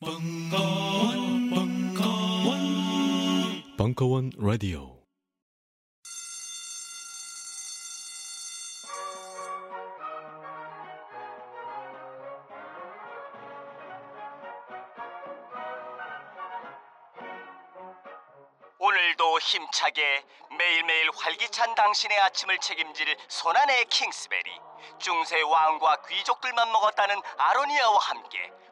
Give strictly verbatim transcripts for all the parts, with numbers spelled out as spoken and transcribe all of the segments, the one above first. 벙커원, 벙커원, 벙커원 라디오. 오늘도 힘차게 매일매일 활기찬 당신의 아침을 책임질 손안의 킹스베리, 중세 왕과 귀족들만 먹었다는 아로니아와 함께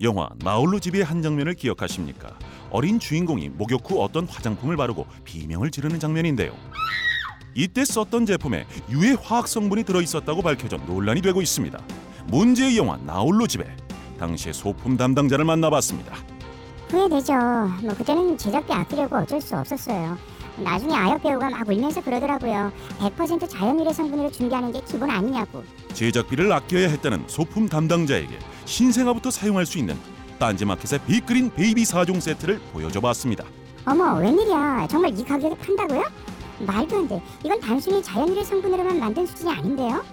영화 나홀로 집의 한 장면을 기억하십니까? 어린 주인공이 목욕 후 어떤 화장품을 바르고 비명을 지르는 장면인데요. 이때 썼던 제품에 유해 화학 성분이 들어있었다고 밝혀져 논란이 되고 있습니다. 문제의 영화 나홀로 집에 당시의 소품 담당자를 만나봤습니다. 후회되죠. 뭐 그때는 제작비 아끼려고 어쩔 수 없었어요. 나중에 아역 배우가 막 울면서 그러더라고요. 백 퍼센트 자연유래 성분으로 준비하는 게 기본 아니냐고. 제작비를 아껴야 했다는 소품 담당자에게 신생아부터 사용할 수 있는 딴지마켓의 빅그린 베이비 사 종 세트를 보여줘봤습니다. 어머, 웬일이야. 정말 이 가격에 판다고요? 말도 안 돼. 이건 단순히 자연유래 성분으로만 만든 수준이 아닌데요?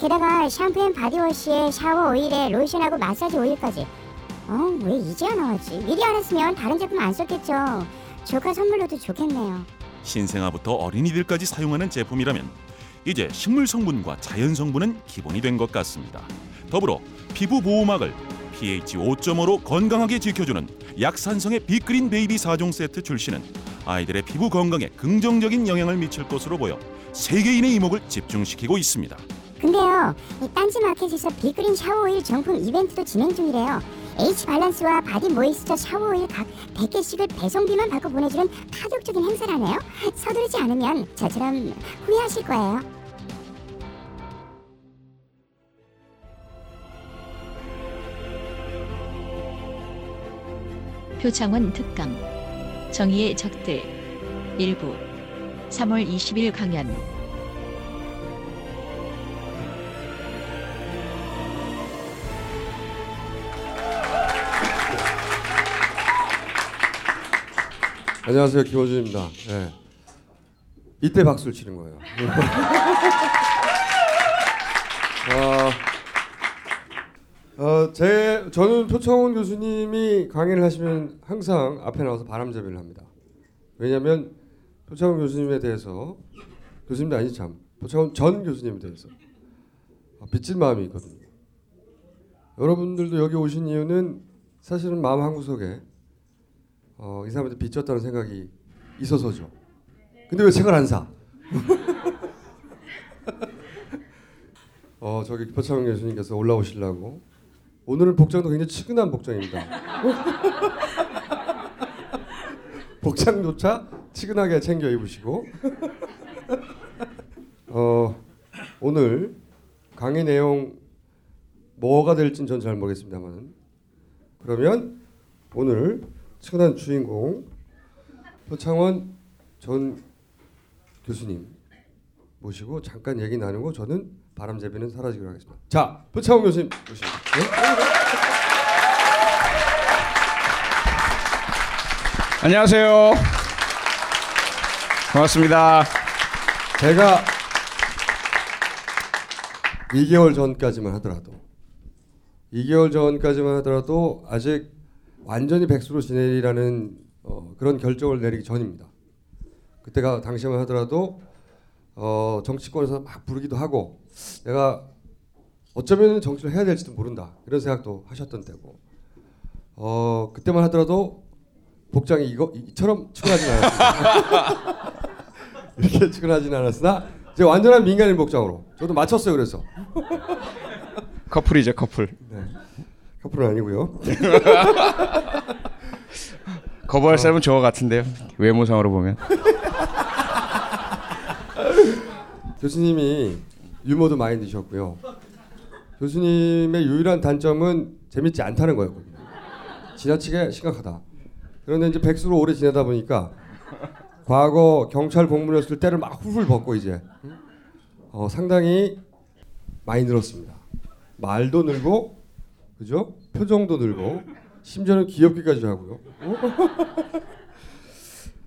게다가 샴푸 앤 바디워시에 샤워 오일에 로션하고 마사지 오일까지. 어? 왜 이제야 나왔지? 미리 알았으면 다른 제품 안 썼겠죠. 조카 선물로도 좋겠네요. 신생아부터 어린이들까지 사용하는 제품이라면 이제 식물 성분과 자연 성분은 기본이 된 것 같습니다. 더불어 피부 보호막을 pH 오 점 오로 건강하게 지켜주는 약산성의 빅그린 베이비 사 종 세트 출시는 아이들의 피부 건강에 긍정적인 영향을 미칠 것으로 보여 세계인의 이목을 집중시키고 있습니다. 근데요, 이 딴지마켓에서 빅그린 샤워오일 정품 이벤트도 진행 중이래요. H발란스와 바디 모이스처 샤워오일 각 백 개씩을 배송비만 받고 보내주는 파격적인 행사라네요. 서두르지 않으면 저처럼 후회하실 거예요. 표창원 특강 정의의 적들 일부 삼월 이십일 강연. 안녕하세요, 김호준입니다. 네. 이때 박수를 치는 거예요. 어, 제, 저는 표창원 교수님이 강의를 하시면 항상 앞에 나와서 바람잡이를 합니다. 왜냐하면 표창원 교수님에 대해서, 교수님도 아니지 참, 표창원 전 교수님에 대해서 빚진 마음이 있거든요. 여러분들도 여기 오신 이유는 사실은 마음 한구석에 어, 이 사람한테 빚졌다는 생각이 있어서죠. 근데 왜 책을 안 사? 어, 저기 표창원 교수님께서 올라오시려고. 오늘은 복장도 굉장히 측은한 복장입니다. 복장조차 측은하게 챙겨 입으시고 어, 오늘 강의 내용 뭐가 될진 전 잘 모르겠습니다만, 그러면 오늘 책의 주인공 표창원 전 교수님 모시고 잠깐 얘기 나누고 저는 바람잡이는 사라지기로 하겠습니다. 자, 표창원 교수님 모시고. 안녕하세요. 고맙습니다. 제가 이 개월 전까지만 하더라도 이 개월 전까지만 하더라도 아직 완전히 백수로 지내리라는 어, 그런 결정을 내리기 전입니다. 그때가 당시만 하더라도 어, 정치권에서 막 부르기도 하고 내가 어쩌면 정치를 해야 될지도 모른다 이런 생각도 하셨던 때고 어, 그때만 하더라도 복장이 이거, 이처럼 측은하진 않았습니다. 이렇게 측은하진 않았으나 이제 완전한 민간인 복장으로 저도 맞췄어요. 그래서 커플이죠. 커플. 네. 커플은 아니고요. 거부할 어. 사람은 저와 같은데요. 외모상으로 보면. 교수님이 유머도 많이 드셨고요. 교수님의 유일한 단점은 재밌지 않다는 거예요. 지나치게 심각하다. 그런데 이제 백수로 오래 지내다 보니까 과거 경찰 공무원이었을 때를 막 훌훌 벗고 이제 어, 상당히 많이 늘었습니다. 말도 늘고 그죠? 표정도 늘고 심지어는 귀엽기까지 하고요.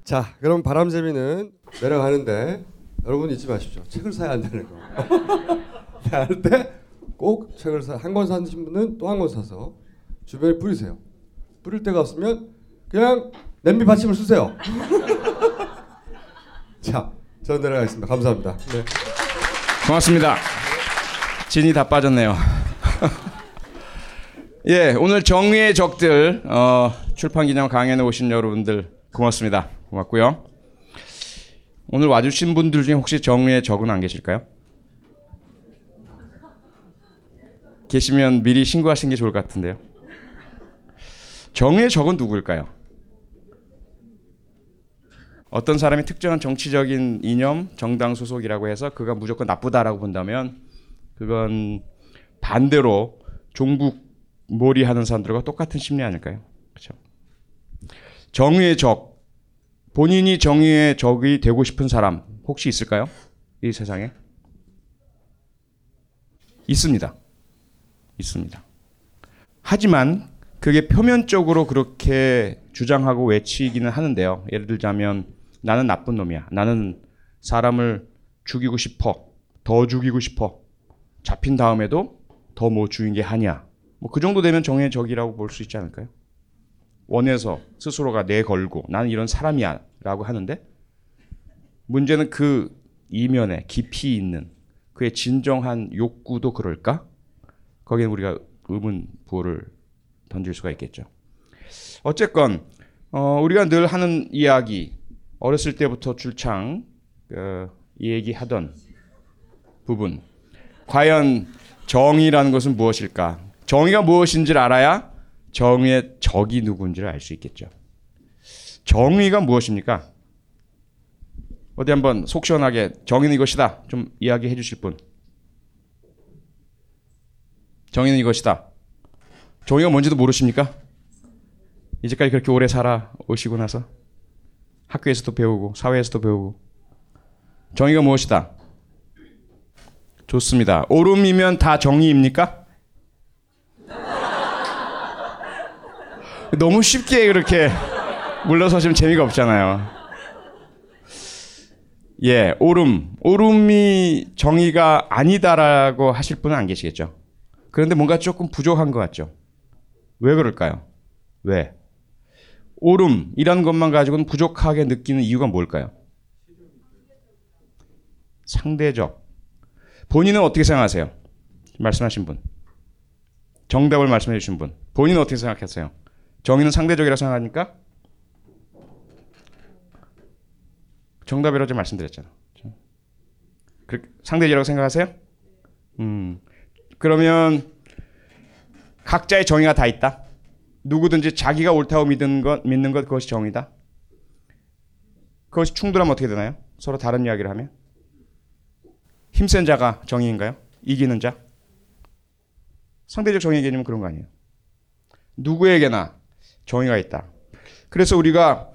자, 그럼 바람재미는 내려가는데 여러분 잊지 마십시오. 책을 사야 한다는 거. 할 때 꼭 책을 사. 한 권 사신 분은 또 한 권 사서 주변에 뿌리세요. 뿌릴 데가 없으면 그냥 냄비 받침을 쓰세요. 자, 저는 내려가겠습니다. 감사합니다. 네. 고맙습니다. 진이 다 빠졌네요. 예, 오늘 정의의 적들 어, 출판기념 강연에 오신 여러분들 고맙습니다. 고맙고요. 오늘 와주신 분들 중에 혹시 정의의 적은 안 계실까요? 계시면 미리 신고하시는 게 좋을 것 같은데요. 정의의 적은 누구일까요? 어떤 사람이 특정한 정치적인 이념, 정당 소속이라고 해서 그가 무조건 나쁘다라고 본다면 그건 반대로 종북 몰이하는 사람들과 똑같은 심리 아닐까요? 그렇죠. 정의의 적, 본인이 정의의 적이 되고 싶은 사람 혹시 있을까요? 이 세상에 있습니다. 있습니다. 하지만 그게 표면적으로 그렇게 주장하고 외치기는 하는데요. 예를 들자면 나는 나쁜 놈이야. 나는 사람을 죽이고 싶어. 더 죽이고 싶어. 잡힌 다음에도 더 뭐 죽인 게 하냐. 뭐 그 정도 되면 정의의 적이라고 볼 수 있지 않을까요? 원해서 스스로가 내걸고 나는 이런 사람이야 라고 하는데 문제는 그 이면에 깊이 있는 그의 진정한 욕구도 그럴까? 거기에 우리가 의문 부호를 던질 수가 있겠죠. 어쨌건 어, 우리가 늘 하는 이야기 어렸을 때부터 줄창 그, 이 얘기하던 부분 과연 정의라는 것은 무엇일까? 정의가 무엇인지를 알아야 정의의 적이 누구인지를 알 수 있겠죠. 정의가 무엇입니까? 어디 한번 속 시원하게 정의는 이것이다 좀 이야기해 주실 분. 정의는 이것이다. 정의가 뭔지도 모르십니까? 이제까지 그렇게 오래 살아오시고 나서 학교에서도 배우고 사회에서도 배우고 정의가 무엇이다. 좋습니다. 오름이면 다 정의입니까? 너무 쉽게 그렇게 물러서시면 재미가 없잖아요. 예, 오름. 오름이 정의가 아니다라고 하실 분은 안 계시겠죠. 그런데 뭔가 조금 부족한 것 같죠. 왜 그럴까요? 왜? 오름이라는 것만 가지고는 부족하게 느끼는 이유가 뭘까요? 상대적. 본인은 어떻게 생각하세요? 말씀하신 분. 정답을 말씀해 주신 분. 본인은 어떻게 생각하세요? 정의는 상대적이라고 생각하니까? 정답이라고 제가 말씀드렸잖아요. 상대적이라고 생각하세요? 음. 그러면 각자의 정의가 다 있다. 누구든지 자기가 옳다고 믿는 것, 믿는 것 그것이 정의다. 그것이 충돌하면 어떻게 되나요? 서로 다른 이야기를 하면. 힘센 자가 정의인가요? 이기는 자? 상대적 정의의 개념은 그런 거 아니에요. 누구에게나 정의가 있다. 그래서 우리가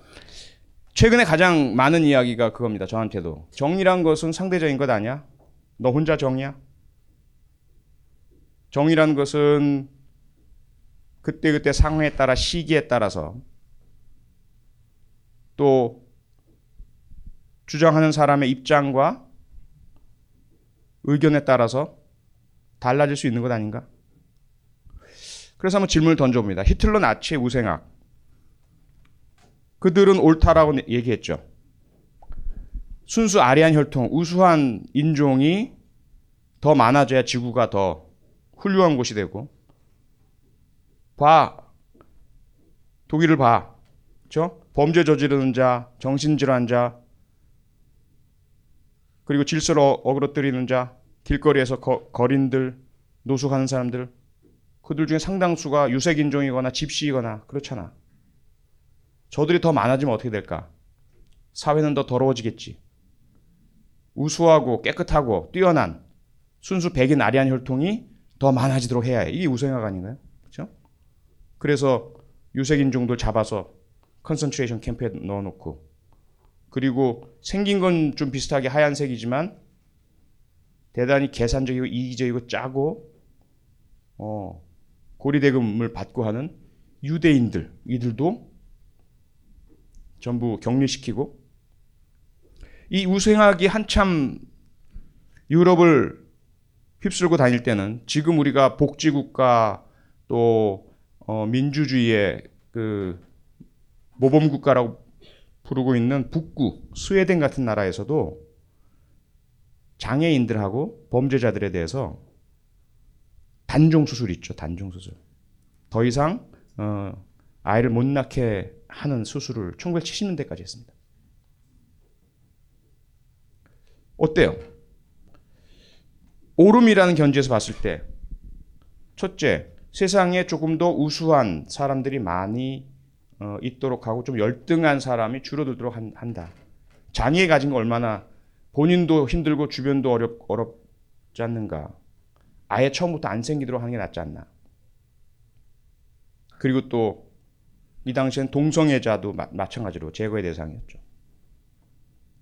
최근에 가장 많은 이야기가 그겁니다. 저한테도. 정의란 것은 상대적인 것 아니야? 너 혼자 정의야? 정의란 것은 그때그때 상황에 따라 시기에 따라서 또 주장하는 사람의 입장과 의견에 따라서 달라질 수 있는 것 아닌가? 그래서 한번 질문을 던져봅니다. 히틀러 나치의 우생학. 그들은 옳다라고 얘기했죠. 순수 아리안 혈통, 우수한 인종이 더 많아져야 지구가 더 훌륭한 곳이 되고. 봐. 독일을 봐. 그렇죠? 범죄 저지르는 자, 정신질환자, 그리고 질서를 어그러뜨리는 자, 길거리에서 거, 거린들, 노숙하는 사람들, 그들 중에 상당수가 유색인종이거나 집시이거나 그렇잖아. 저들이 더 많아지면 어떻게 될까? 사회는 더 더러워지겠지. 우수하고 깨끗하고 뛰어난 순수 백인 아리안 혈통이 더 많아지도록 해야 해. 이게 우생학 아닌가요? 그렇죠? 그래서 유색인종들 잡아서 컨센트레이션 캠프에 넣어놓고, 그리고 생긴 건 좀 비슷하게 하얀색이지만 대단히 계산적이고 이기적이고 짜고 어, 고리대금을 받고 하는 유대인들, 이들도 전부 격리시키고. 이 우생학이 한참 유럽을 휩쓸고 다닐 때는 지금 우리가 복지국가 또 어, 민주주의의 그 모범국가라고 부르고 있는 북구, 스웨덴 같은 나라에서도 장애인들하고 범죄자들에 대해서 단종수술이 있죠. 단종수술. 더 이상 어, 아이를 못 낳게 하는 수술을 천구백칠십 년대까지 했습니다. 어때요? 오름이라는 견지에서 봤을 때 첫째, 세상에 조금 더 우수한 사람들이 많이 어, 있도록 하고 좀 열등한 사람이 줄어들도록 한, 한다. 장애 가진 거 얼마나 본인도 힘들고 주변도 어렵, 어렵지 않는가. 아예 처음부터 안 생기도록 하는 게 낫지 않나. 그리고 또 이 당시엔 동성애자도 마, 마찬가지로 제거의 대상이었죠.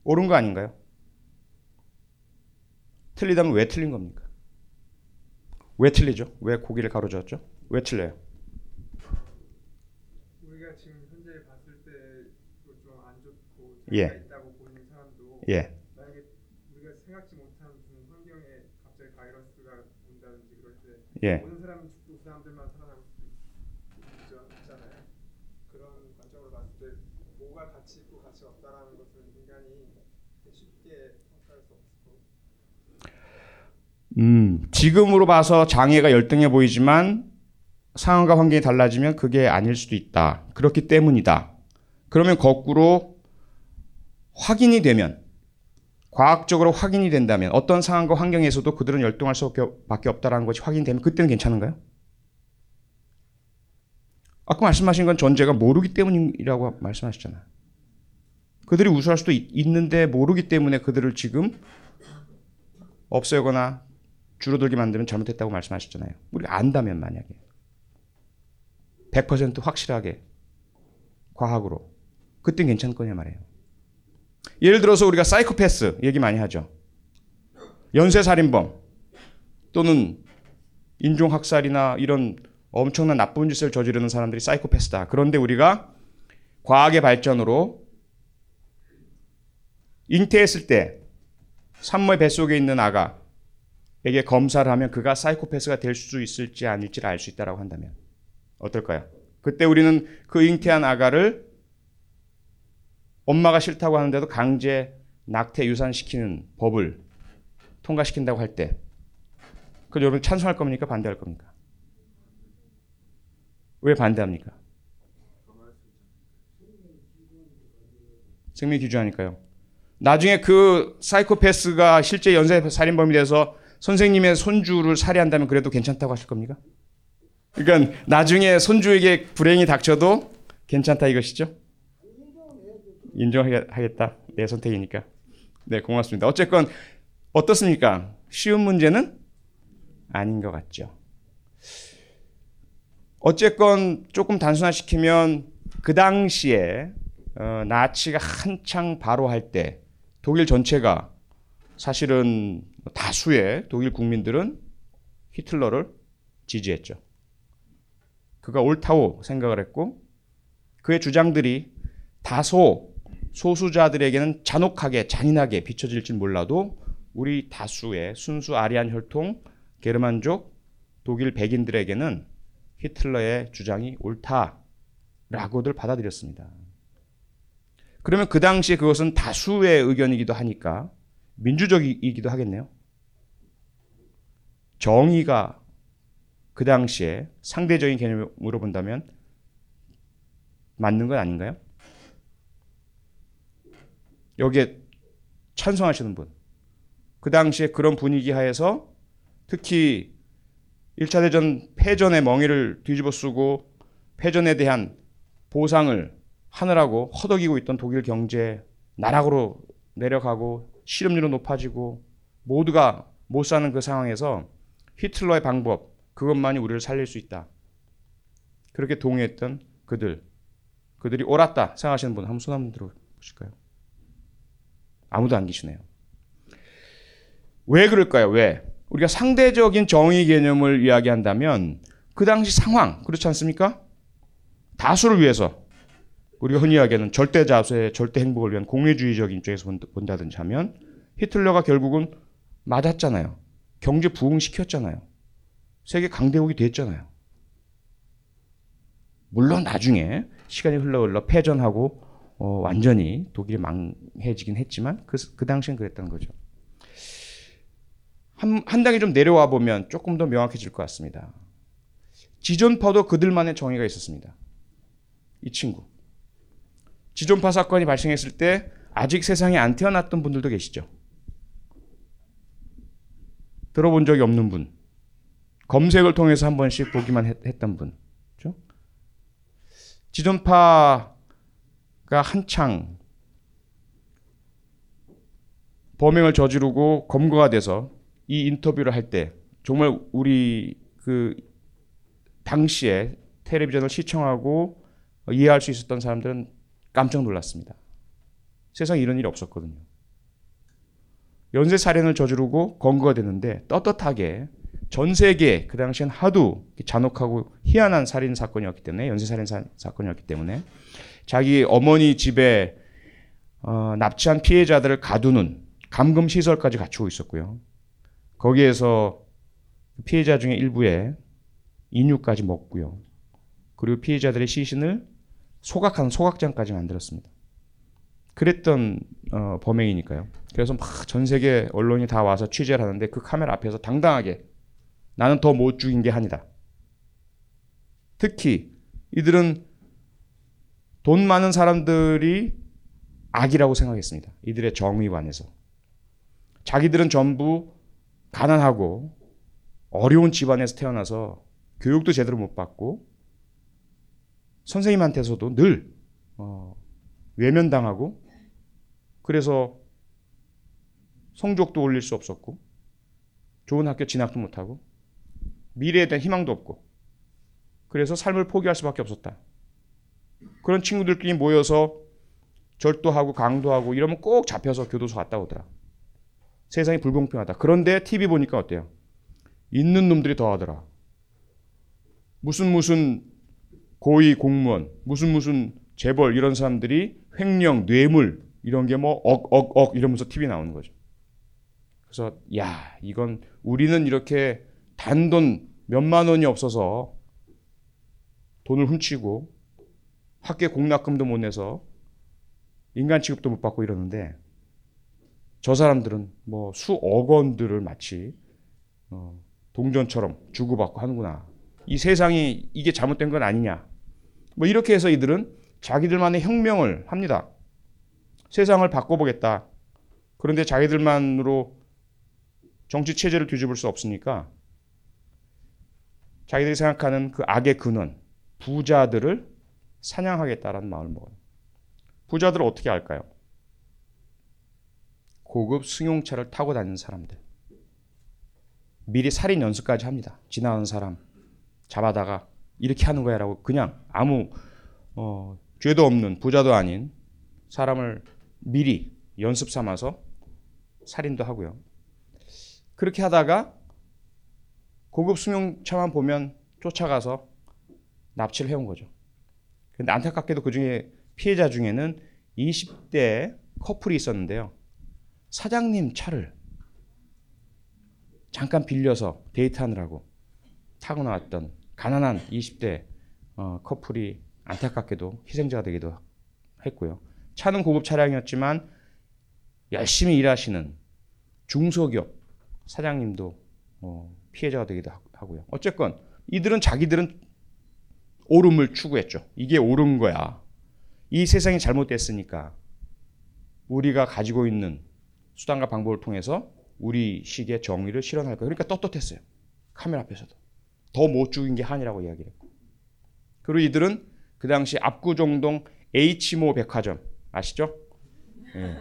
옳은 거 아닌가요? 틀리다면 왜 틀린 겁니까? 왜 틀리죠? 왜 고기를 가로저었죠? 왜 틀려요? 예. 있다고 보는 사람도 예. 만약에 우리가 생각지 못한 환경에 갑자기 바이러스가 온다든지 그럴 때 예. 모든 사람은 죽고 그 사람들만 살아남을 수 있잖아요. 그런 관점으로 봤을 때 뭐가 가치 있고 가치 없다라는 것은 인간이 쉽게 평가할 수 없고. 음, 지금으로 봐서 장애가 열등해 보이지만 상황과 환경이 달라지면 그게 아닐 수도 있다. 그렇기 때문이다. 그러면 거꾸로 확인이 되면, 과학적으로 확인이 된다면, 어떤 상황과 환경에서도 그들은 열등할 수밖에 없다라는 것이 확인되면 그때는 괜찮은가요? 아까 말씀하신 건 전제가 모르기 때문이라고 말씀하셨잖아요. 그들이 우수할 수도 있, 있는데 모르기 때문에 그들을 지금 없애거나 줄어들게 만들면 잘못했다고 말씀하셨잖아요. 우리가 안다면 만약에 백 퍼센트 확실하게 과학으로 그때는 괜찮을 거냐 말이에요. 예를 들어서 우리가 사이코패스 얘기 많이 하죠. 연쇄살인범 또는 인종학살이나 이런 엄청난 나쁜 짓을 저지르는 사람들이 사이코패스다. 그런데 우리가 과학의 발전으로 잉태했을 때 산모의 뱃속에 있는 아가에게 검사를 하면 그가 사이코패스가 될 수 있을지 아닐지를 알 수 있다고 한다면 어떨까요? 그때 우리는 그 잉태한 아가를 엄마가 싫다고 하는데도 강제 낙태 유산시키는 법을 통과시킨다고 할 때 그걸 여러분 찬성할 겁니까? 반대할 겁니까? 왜 반대합니까? 생명 기준하니까요. 나중에 그 사이코패스가 실제 연쇄살인범이 돼서 선생님의 손주를 살해한다면 그래도 괜찮다고 하실 겁니까? 그러니까 나중에 손주에게 불행이 닥쳐도 괜찮다 이것이죠? 인정하겠다. 내 선택이니까. 네, 고맙습니다. 어쨌건 어떻습니까? 쉬운 문제는 아닌 것 같죠. 어쨌건 조금 단순화시키면 그 당시에 어, 나치가 한창 발호할 때 독일 전체가 사실은 다수의 독일 국민들은 히틀러를 지지했죠. 그가 옳다고 생각을 했고 그의 주장들이 다소 소수자들에게는 잔혹하게 잔인하게 비춰질지 몰라도 우리 다수의 순수 아리안 혈통 게르만족 독일 백인들에게는 히틀러의 주장이 옳다라고들 받아들였습니다. 그러면 그 당시에 그것은 다수의 의견이기도 하니까 민주적이기도 하겠네요. 정의가 그 당시에 상대적인 개념으로 본다면 맞는 건 아닌가요? 여기에 찬성하시는 분. 그 당시에 그런 분위기 하에서 특히 일 차 대전 패전의 멍에를 뒤집어 쓰고 패전에 대한 보상을 하느라고 허덕이고 있던 독일 경제 나락으로 내려가고 실업률은 높아지고 모두가 못 사는 그 상황에서 히틀러의 방법 그것만이 우리를 살릴 수 있다. 그렇게 동의했던 그들. 그들이 옳았다 생각하시는 분 한번 손 한번 들어보실까요? 아무도 안 계시네요. 왜 그럴까요? 왜? 우리가 상대적인 정의 개념을 이야기한다면 그 당시 상황 그렇지 않습니까? 다수를 위해서 우리가 흔히 이야기하는 절대 자수의 절대 행복을 위한 공리주의적인 입장에서 본다든지 하면 히틀러가 결국은 맞았잖아요. 경제 부흥시켰잖아요. 세계 강대국이 됐잖아요. 물론 나중에 시간이 흘러 흘러 패전하고 어, 완전히 독일이 망해지긴 했지만 그, 그 당시엔 그랬다는 거죠. 한, 한 단계 좀 내려와 보면 조금 더 명확해질 것 같습니다. 지존파도 그들만의 정의가 있었습니다. 이 친구. 지존파 사건이 발생했을 때 아직 세상에 안 태어났던 분들도 계시죠. 들어본 적이 없는 분. 검색을 통해서 한 번씩 보기만 했, 했던 분. 그렇죠? 지존파가 한창 범행을 저지르고 검거가 돼서 이 인터뷰를 할 때 정말 우리 그 당시에 텔레비전을 시청하고 이해할 수 있었던 사람들은 깜짝 놀랐습니다. 세상에 이런 일이 없었거든요. 연쇄살인을 저지르고 검거가 됐는데 떳떳하게 전 세계 그 당시엔 하도 잔혹하고 희한한 살인 사건이었기 때문에 연쇄살인 사, 사건이었기 때문에 자기 어머니 집에 어, 납치한 피해자들을 가두는 감금시설까지 갖추고 있었고요. 거기에서 피해자 중에 일부에 인유까지 먹고요. 그리고 피해자들의 시신을 소각하는 소각장까지 만들었습니다. 그랬던 어, 범행이니까요. 그래서 막 전 세계 언론이 다 와서 취재를 하는데 그 카메라 앞에서 당당하게 나는 더 못 죽인 게 아니다. 특히 이들은 돈 많은 사람들이 악이라고 생각했습니다. 이들의 정의관에서. 자기들은 전부 가난하고 어려운 집안에서 태어나서 교육도 제대로 못 받고 선생님한테서도 늘 어, 외면당하고 그래서 성적도 올릴 수 없었고 좋은 학교 진학도 못하고 미래에 대한 희망도 없고 그래서 삶을 포기할 수밖에 없었다. 그런 친구들끼리 모여서 절도하고 강도하고 이러면 꼭 잡혀서 교도소 갔다 오더라. 세상이 불공평하다. 그런데 티비 보니까 어때요? 있는 놈들이 더하더라. 무슨 무슨 고위 공무원, 무슨 무슨 재벌 이런 사람들이 횡령, 뇌물 이런 게 뭐 억, 억, 억 이러면서 티비 나오는 거죠. 그래서 야 이건 우리는 이렇게 단돈 몇만 원이 없어서 돈을 훔치고 학교 공납금도 못 내서 인간 취급도 못 받고 이러는데 저 사람들은 뭐 수억 원들을 마치 어, 동전처럼 주고받고 하는구나. 이 세상이 이게 잘못된 건 아니냐. 뭐 이렇게 해서 이들은 자기들만의 혁명을 합니다. 세상을 바꿔보겠다. 그런데 자기들만으로 정치 체제를 뒤집을 수 없으니까 자기들이 생각하는 그 악의 근원, 부자들을 사냥하겠다라는 마음을 먹어요. 부자들을 어떻게 알까요? 고급 승용차를 타고 다니는 사람들. 미리 살인 연습까지 합니다. 지나가는 사람 잡아다가 이렇게 하는 거야 라고 그냥 아무 어, 죄도 없는 부자도 아닌 사람을 미리 연습 삼아서 살인도 하고요. 그렇게 하다가 고급 승용차만 보면 쫓아가서 납치를 해온 거죠. 근데 안타깝게도 그중에 피해자 중에는 이십 대 커플이 있었는데요. 사장님 차를 잠깐 빌려서 데이트하느라고 타고 나왔던 가난한 이십 대 커플이 안타깝게도 희생자가 되기도 했고요. 차는 고급 차량이었지만 열심히 일하시는 중소기업 사장님도 피해자가 되기도 하고요. 어쨌건 이들은 자기들은 옳음을 추구했죠. 이게 옳은 거야. 이 세상이 잘못됐으니까 우리가 가지고 있는 수단과 방법을 통해서 우리 식의 정의를 실현할 거야. 그러니까 떳떳했어요. 카메라 앞에서도. 더 못 죽인 게 한이라고 이야기를 했고. 그리고 이들은 그 당시 압구정동 H모 백화점 아시죠? 네.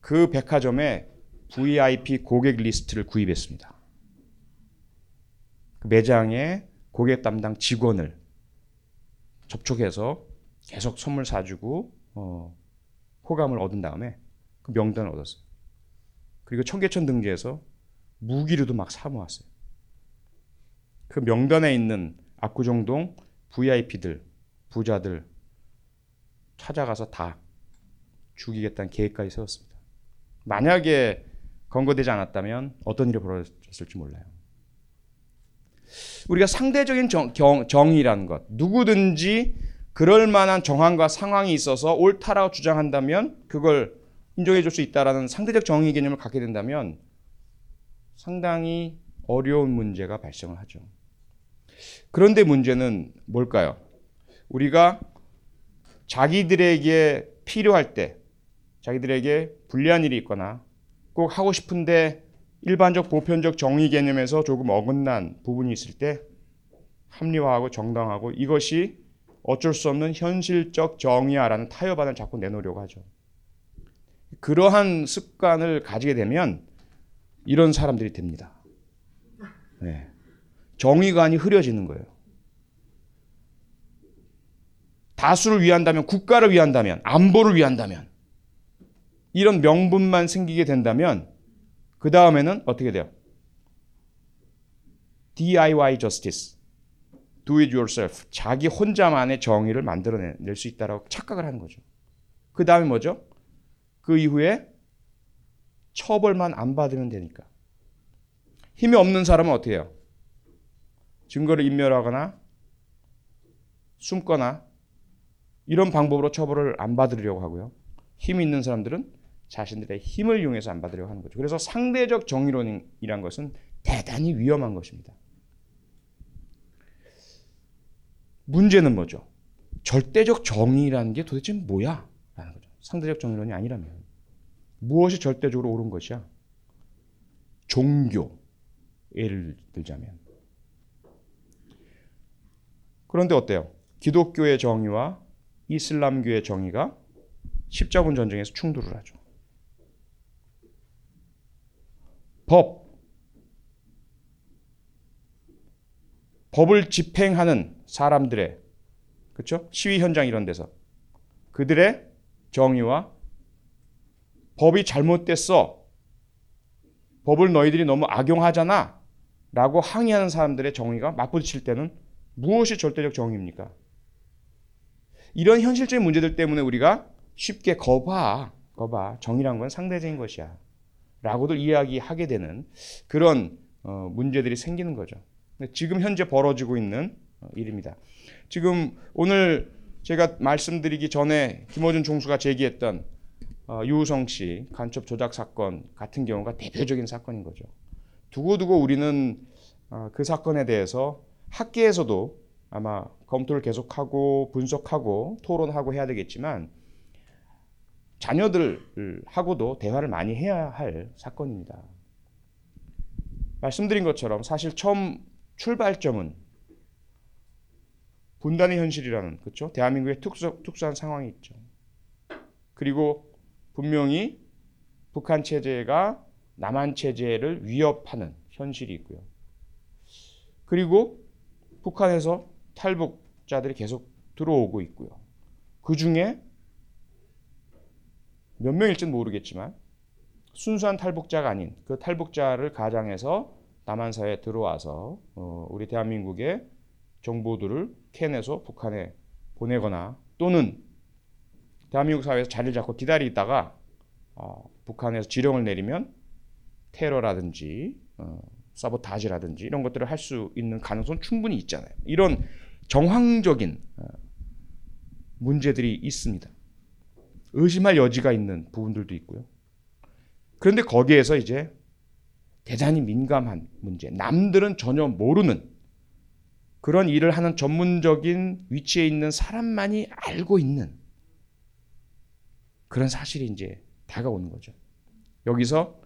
그 백화점에 브이아이피 고객 리스트를 구입했습니다. 그 매장에 고객 담당 직원을 접촉해서 계속 선물 사주고 어, 호감을 얻은 다음에 그 명단을 얻었어요. 그리고 청계천 등지에서 무기류도 막 사모았어요. 그 명단에 있는 압구정동 브이아이피들, 부자들 찾아가서 다 죽이겠다는 계획까지 세웠습니다. 만약에 검거되지 않았다면 어떤 일이 벌어졌을지 몰라요. 우리가 상대적인 정, 경, 정의라는 것, 누구든지 그럴 만한 정황과 상황이 있어서 옳다라고 주장한다면 그걸 인정해 줄 수 있다라는 상대적 정의 개념을 갖게 된다면 상당히 어려운 문제가 발생을 하죠. 그런데 문제는 뭘까요? 우리가 자기들에게 필요할 때, 자기들에게 불리한 일이 있거나 꼭 하고 싶은데 일반적 보편적 정의 개념에서 조금 어긋난 부분이 있을 때 합리화하고 정당하고 이것이 어쩔 수 없는 현실적 정의야라는 타협안을 자꾸 내놓으려고 하죠. 그러한 습관을 가지게 되면 이런 사람들이 됩니다. 네. 정의관이 흐려지는 거예요. 다수를 위한다면, 국가를 위한다면, 안보를 위한다면 이런 명분만 생기게 된다면 그 다음에는 어떻게 돼요? 디아이와이 justice, do it yourself, 자기 혼자만의 정의를 만들어낼 수 있다라고 착각을 하는 거죠. 그 다음에 뭐죠? 그 이후에 처벌만 안 받으면 되니까. 힘이 없는 사람은 어떻게 해요? 증거를 인멸하거나 숨거나 이런 방법으로 처벌을 안 받으려고 하고요. 힘이 있는 사람들은 자신들의 힘을 이용해서 안 받으려고 하는 거죠. 그래서 상대적 정의론이란 것은 대단히 위험한 것입니다. 문제는 뭐죠? 절대적 정의라는 게 도대체 뭐야? 라는 거죠. 상대적 정의론이 아니라면. 무엇이 절대적으로 옳은 것이야? 종교. 예를 들자면. 그런데 어때요? 기독교의 정의와 이슬람교의 정의가 십자군 전쟁에서 충돌을 하죠. 법. 법을 집행하는 사람들의, 그렇죠? 시위 현장 이런 데서 그들의 정의와 법이 잘못됐어. 법을 너희들이 너무 악용하잖아. 라고 항의하는 사람들의 정의가 맞부딪힐 때는 무엇이 절대적 정의입니까? 이런 현실적인 문제들 때문에 우리가 쉽게 거봐, 거봐. 정의란 건 상대적인 것이야. 라고들 이야기하게 되는 그런 어, 문제들이 생기는 거죠. 근데 지금 현재 벌어지고 있는 일입니다. 지금 오늘 제가 말씀드리기 전에 김어준 총수가 제기했던 어, 유우성 씨 간첩 조작 사건 같은 경우가 대표적인 사건인 거죠. 두고두고 우리는 어, 그 사건에 대해서 학계에서도 아마 검토를 계속하고 분석하고 토론하고 해야 되겠지만 자녀들하고도 대화를 많이 해야 할 사건입니다. 말씀드린 것처럼 사실 처음 출발점은 분단의 현실이라는, 그렇죠? 대한민국의 특수, 특수한 상황이 있죠. 그리고 분명히 북한 체제가 남한 체제를 위협하는 현실이 있고요. 그리고 북한에서 탈북자들이 계속 들어오고 있고요. 그중에 몇 명일지는 모르겠지만 순수한 탈북자가 아닌 그 탈북자를 가장해서 남한사회에 들어와서 우리 대한민국의 정보들을 캐내서 북한에 보내거나 또는 대한민국 사회에서 자리를 잡고 기다리다가 어, 북한에서 지령을 내리면 테러라든지 어, 사보타지라든지 이런 것들을 할 수 있는 가능성은 충분히 있잖아요. 이런 정황적인 어, 문제들이 있습니다. 의심할 여지가 있는 부분들도 있고요. 그런데 거기에서 이제 대단히 민감한 문제, 남들은 전혀 모르는 그런 일을 하는 전문적인 위치에 있는 사람만이 알고 있는 그런 사실이 이제 다가오는 거죠. 여기서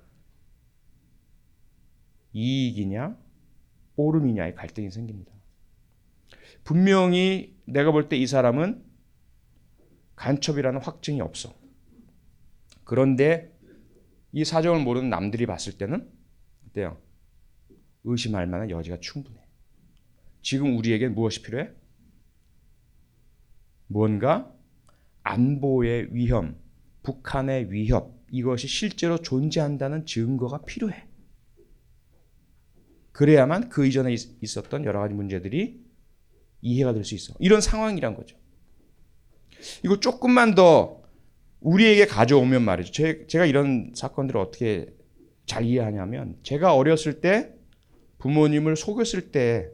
이익이냐 오름이냐의 갈등이 생깁니다. 분명히 내가 볼 때 이 사람은 간첩이라는 확증이 없어. 그런데 이 사정을 모르는 남들이 봤을 때는 어때요? 의심할 만한 여지가 충분해. 지금 우리에게 무엇이 필요해? 뭔가 안보의 위험, 북한의 위협, 이것이 실제로 존재한다는 증거가 필요해. 그래야만 그 이전에 있었던 여러 가지 문제들이 이해가 될 수 있어. 이런 상황이란 거죠. 이거 조금만 더 우리에게 가져오면 말이죠. 제, 제가 이런 사건들을 어떻게 잘 이해하냐면, 제가 어렸을 때 부모님을 속였을 때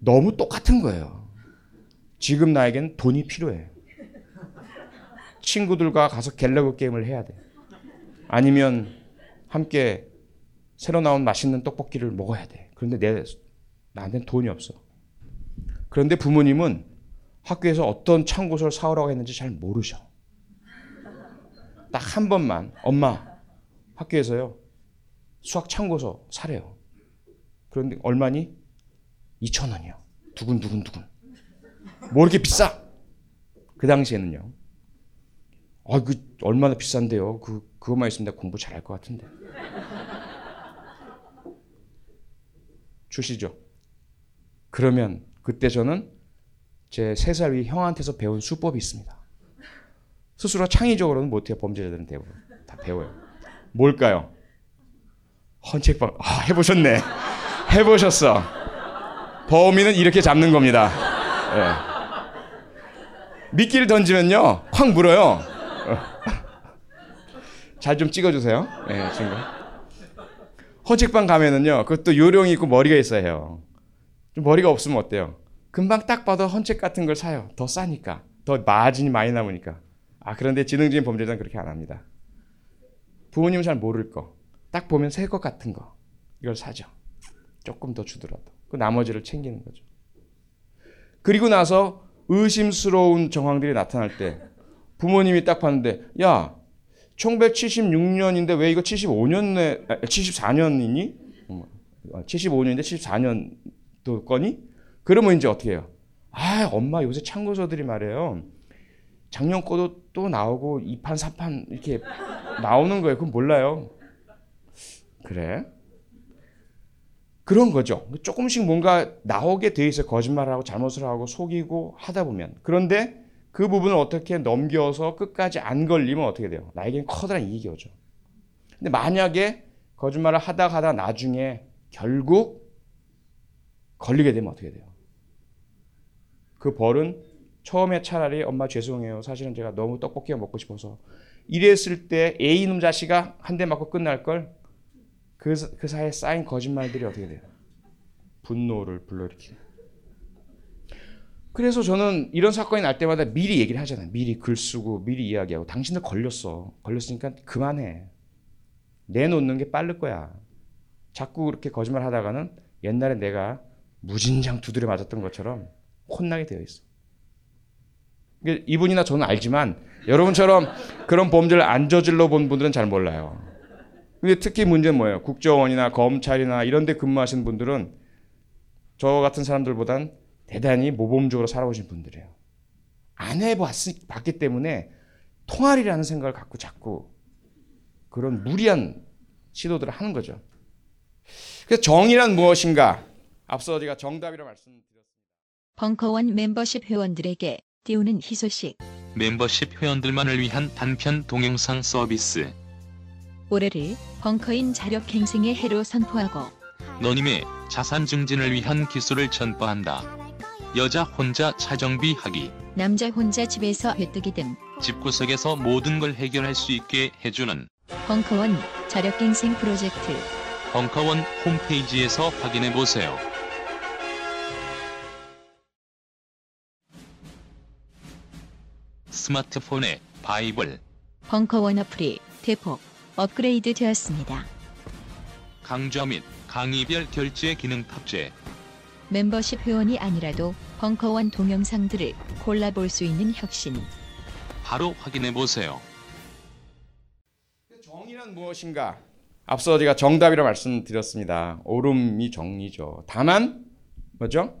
너무 똑같은 거예요. 지금 나에겐 돈이 필요해. 친구들과 가서 갤러그 게임을 해야 돼. 아니면 함께 새로 나온 맛있는 떡볶이를 먹어야 돼. 그런데 내, 나한테는 돈이 없어. 그런데 부모님은 학교에서 어떤 참고서를 사오라고 했는지 잘 모르셔. 딱 한 번만, 엄마, 학교에서요, 수학 참고서 사래요. 그런데 얼마니? 이천 원이요. 두근두근두근. 뭐 이렇게 비싸? 그 당시에는요. 아, 그 얼마나 비싼데요. 그, 그것만 있으면 내가 공부 잘할 것 같은데. 주시죠. 그러면 그때 저는 제 세 살 위 형한테서 배운 수법이 있습니다. 스스로 창의적으로는 못해요. 범죄자들은 대부분 다 배워요. 뭘까요? 헌책방. 아, 해보셨네. 해보셨어. 범인은 이렇게 잡는 겁니다. 네. 미끼를 던지면요, 확 물어요. 잘 좀 찍어주세요. 네, 친구. 헌책방 가면은요, 그것도 요령이 있고 머리가 있어야 해요. 좀 머리가 없으면 어때요? 금방 딱 봐도 헌책 같은 걸 사요. 더 싸니까. 더 마진이 많이 남으니까. 아, 그런데 지능적인 범죄자는 그렇게 안 합니다. 부모님은 잘 모를 거. 딱 보면 새 것 같은 거. 이걸 사죠. 조금 더 주더라도. 그 나머지를 챙기는 거죠. 그리고 나서 의심스러운 정황들이 나타날 때 부모님이 딱 봤는데, 야, 천구백칠십육 년인데 왜 이거 칠십오 년에 칠십사 년이니? 칠십오 년인데 칠십사 년도 거니? 그러면 이제 어떻게 해요? 아, 엄마, 요새 참고서들이 말해요, 작년 거도 또 나오고 이 판, 사 판 이렇게 나오는 거예요. 그건 몰라요. 그래? 그런 거죠. 조금씩 뭔가 나오게 돼 있어요. 거짓말하고 잘못을 하고 속이고 하다 보면. 그런데 그 부분을 어떻게 넘겨서 끝까지 안 걸리면 어떻게 돼요? 나에겐 커다란 이익이 오죠. 근데 만약에 거짓말을 하다 하다 나중에 결국 걸리게 되면 어떻게 돼요? 그 벌은 처음에 차라리 엄마 죄송해요. 사실은 제가 너무 떡볶이가 먹고 싶어서 이랬을 때 A놈 자식아 한 대 맞고 끝날 걸, 그, 그 사이에 쌓인 거짓말들이 어떻게 돼요? 분노를 불러일으키고. 그래서 저는 이런 사건이 날 때마다 미리 얘기를 하잖아요. 미리 글 쓰고 미리 이야기하고, 당신들 걸렸어. 걸렸으니까 그만해. 내놓는 게 빠를 거야. 자꾸 그렇게 거짓말 하다가는 옛날에 내가 무진장 두드려 맞았던 것처럼 혼나게 되어 있어. 그러니까 이분이나 저는 알지만 여러분처럼 그런 범죄를 안 저질러 본 분들은 잘 몰라요. 근데 특히 문제는 뭐예요? 국정원이나 검찰이나 이런 데 근무하시는 분들은 저 같은 사람들보단 대단히 모범적으로 살아오신 분들이에요. 안 해봤기 때문에 통할이라는 생각을 갖고 자꾸 그런 무리한 시도들을 하는 거죠. 그래서 정의란 무엇인가? 앞서 제가 정답이라고 말씀드렸습니다. 벙커원 멤버십 회원들에게 띄우는 희소식. 멤버십 회원들만을 위한 단편 동영상 서비스. 올해를 벙커인 자력갱생의 해로 선포하고 너님의 자산 증진을 위한 기술을 전파한다. 여자 혼자 차정비하기, 남자 혼자 집에서 회뜨기 등 집구석에서 모든 걸 해결할 수 있게 해주는 벙커원 자력갱생 프로젝트. 벙커원 홈페이지에서 확인해보세요. 스마트폰의 바이블. 벙커원 어플이 대폭 업그레이드 되었습니다. 강좌 및 강의별 결제 기능 탑재. 멤버십 회원이 아니라도 벙커원 동영상들을 골라볼 수 있는 혁신. 바로 확인해보세요. 정의란 무엇인가? 앞서 제가 정답이라 말씀드렸습니다. 옳음이 정의죠. 다만 뭐죠?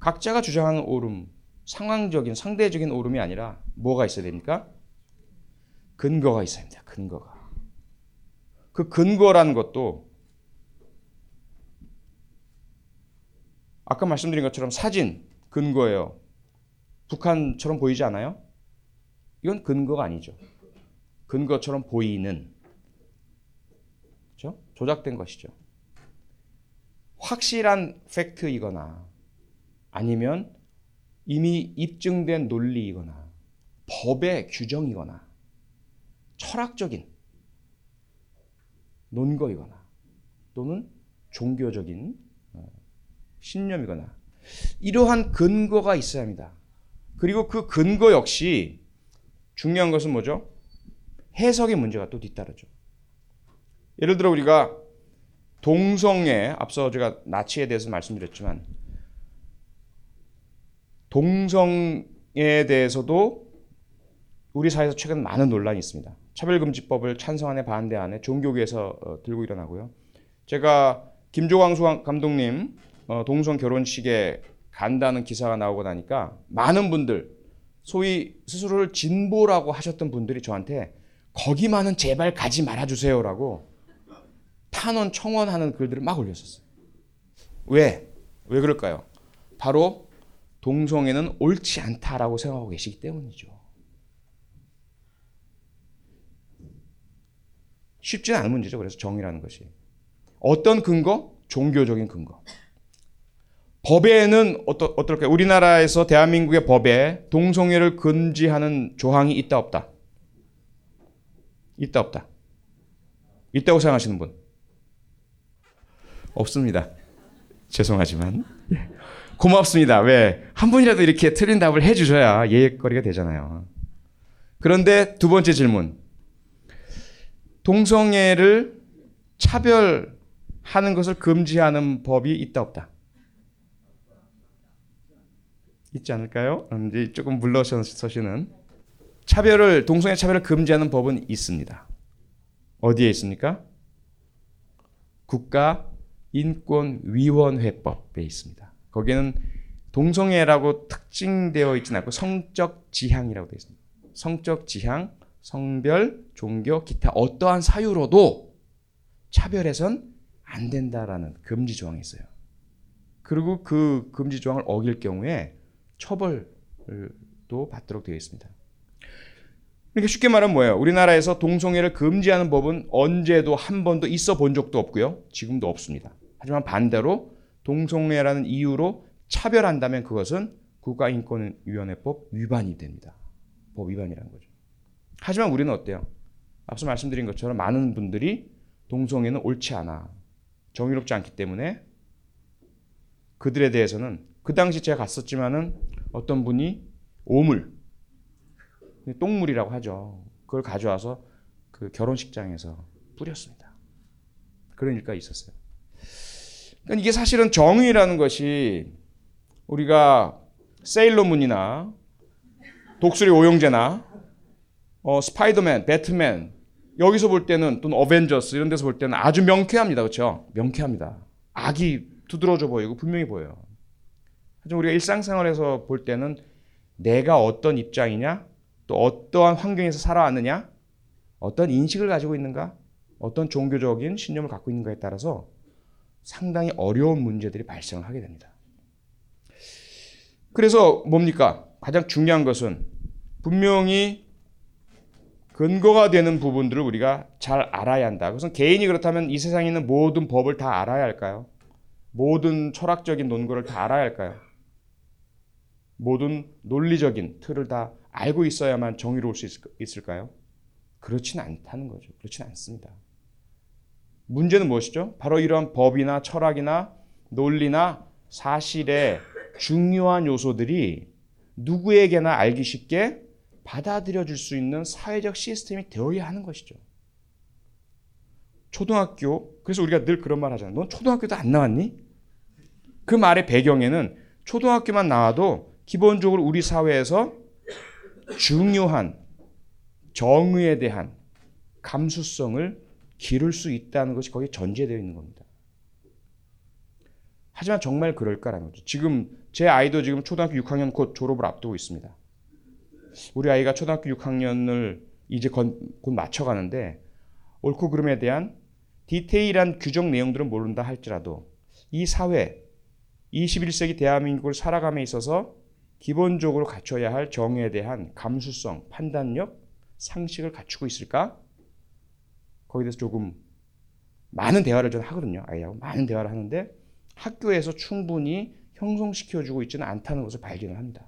각자가 주장하는 옳음, 상황적인, 상대적인 옳음이 아니라 뭐가 있어야 됩니까? 근거가 있어야 합니다. 근거가. 그 근거라는 것도 아까 말씀드린 것처럼 사진, 근거예요. 북한처럼 보이지 않아요? 이건 근거가 아니죠. 근거처럼 보이는, 그렇죠? 조작된 것이죠. 확실한 팩트이거나 아니면 이미 입증된 논리이거나 법의 규정이거나 철학적인 논거이거나 또는 종교적인 신념이거나 이러한 근거가 있어야 합니다. 그리고 그 근거 역시 중요한 것은 뭐죠? 해석의 문제가 또 뒤따르죠. 예를 들어 우리가 동성애, 앞서 제가 나치에 대해서 말씀드렸지만 동성애에 대해서도 우리 사회에서 최근 많은 논란이 있습니다. 차별금지법을 찬성안에 반대안에 종교계에서 들고 일어나고요. 제가 김조광수 감독님 동성 결혼식에 간다는 기사가 나오고 나니까 많은 분들, 소위 스스로를 진보라고 하셨던 분들이 저한테 거기만은 제발 가지 말아주세요라고 탄원, 청원하는 글들을 막 올렸었어요. 왜? 왜 그럴까요? 바로 동성애는 옳지 않다라고 생각하고 계시기 때문이죠. 쉽지 않은 문제죠. 그래서 정의라는 것이. 어떤 근거? 종교적인 근거. 법에는 어떠, 어떨까요? 우리나라에서 대한민국의 법에 동성애를 금지하는 조항이 있다 없다? 있다 없다? 있다고 생각하시는 분? 없습니다. 죄송하지만. 고맙습니다. 왜? 한 분이라도 이렇게 틀린 답을 해주셔야 예의거리가 되잖아요. 그런데 두 번째 질문. 동성애를 차별하는 것을 금지하는 법이 있다 없다? 있지 않을까요? 조금 물러서시는. 차별을, 동성애 차별을 금지하는 법은 있습니다. 어디에 있습니까? 국가인권위원회법에 있습니다. 거기에는 동성애라고 특징되어 있지는 않고 성적 지향이라고 되어 있습니다. 성적 지향, 성별, 종교, 기타 어떠한 사유로도 차별해선 안 된다라는 금지 조항이 있어요. 그리고 그 금지 조항을 어길 경우에 처벌도 받도록 되어 있습니다. 그러니까 쉽게 말하면 뭐예요? 우리나라에서 동성애를 금지하는 법은 언제도 한 번도 있어 본 적도 없고요. 지금도 없습니다. 하지만 반대로 동성애라는 이유로 차별한다면 그것은 국가인권위원회법 위반이 됩니다. 법 위반이라는 거죠. 하지만 우리는 어때요? 앞서 말씀드린 것처럼 많은 분들이 동성애는 옳지 않아, 정의롭지 않기 때문에 그들에 대해서는, 그 당시 제가 갔었지만은 어떤 분이 오물, 똥물이라고 하죠. 그걸 가져와서 그 결혼식장에서 뿌렸습니다. 그런 일까지 있었어요. 그러니까 이게 사실은 정의라는 것이 우리가 세일러문이나 독수리 오영재나 어, 스파이더맨, 배트맨 여기서 볼 때는, 또는 어벤져스 이런 데서 볼 때는 아주 명쾌합니다. 그렇죠? 명쾌합니다. 악이 두드러져 보이고 분명히 보여요. 하지만 우리가 일상생활에서 볼 때는 내가 어떤 입장이냐, 또 어떠한 환경에서 살아왔느냐, 어떤 인식을 가지고 있는가, 어떤 종교적인 신념을 갖고 있는가에 따라서 상당히 어려운 문제들이 발생을 하게 됩니다. 그래서 뭡니까? 가장 중요한 것은 분명히 근거가 되는 부분들을 우리가 잘 알아야 한다. 그것은 개인이 그렇다면 이 세상에 있는 모든 법을 다 알아야 할까요? 모든 철학적인 논거를 다 알아야 할까요? 모든 논리적인 틀을 다 알고 있어야만 정의로울 수 있을까요? 그렇진 않다는 거죠. 그렇진 않습니다. 문제는 무엇이죠? 바로 이러한 법이나 철학이나 논리나 사실의 중요한 요소들이 누구에게나 알기 쉽게 받아들여질 수 있는 사회적 시스템이 되어야 하는 것이죠. 초등학교, 그래서 우리가 늘 그런 말 하잖아요. 넌 초등학교도 안 나왔니? 그 말의 배경에는 초등학교만 나와도 기본적으로 우리 사회에서 중요한 정의에 대한 감수성을 기를 수 있다는 것이 거기에 전제되어 있는 겁니다. 하지만 정말 그럴까라는 거죠. 지금 제 아이도 지금 초등학교 육 학년 곧 졸업을 앞두고 있습니다. 우리 아이가 초등학교 육 학년을 이제 곧 맞춰가는데 옳고 그름에 대한 디테일한 규정 내용들은 모른다 할지라도 이 사회, 이십일 세기 대한민국을 살아감에 있어서 기본적으로 갖춰야 할 정의에 대한 감수성, 판단력, 상식을 갖추고 있을까? 거기에 대해서 조금 많은 대화를 저는 하거든요. 아이하고 많은 대화를 하는데 학교에서 충분히 형성시켜주고 있지는 않다는 것을 발견을 합니다.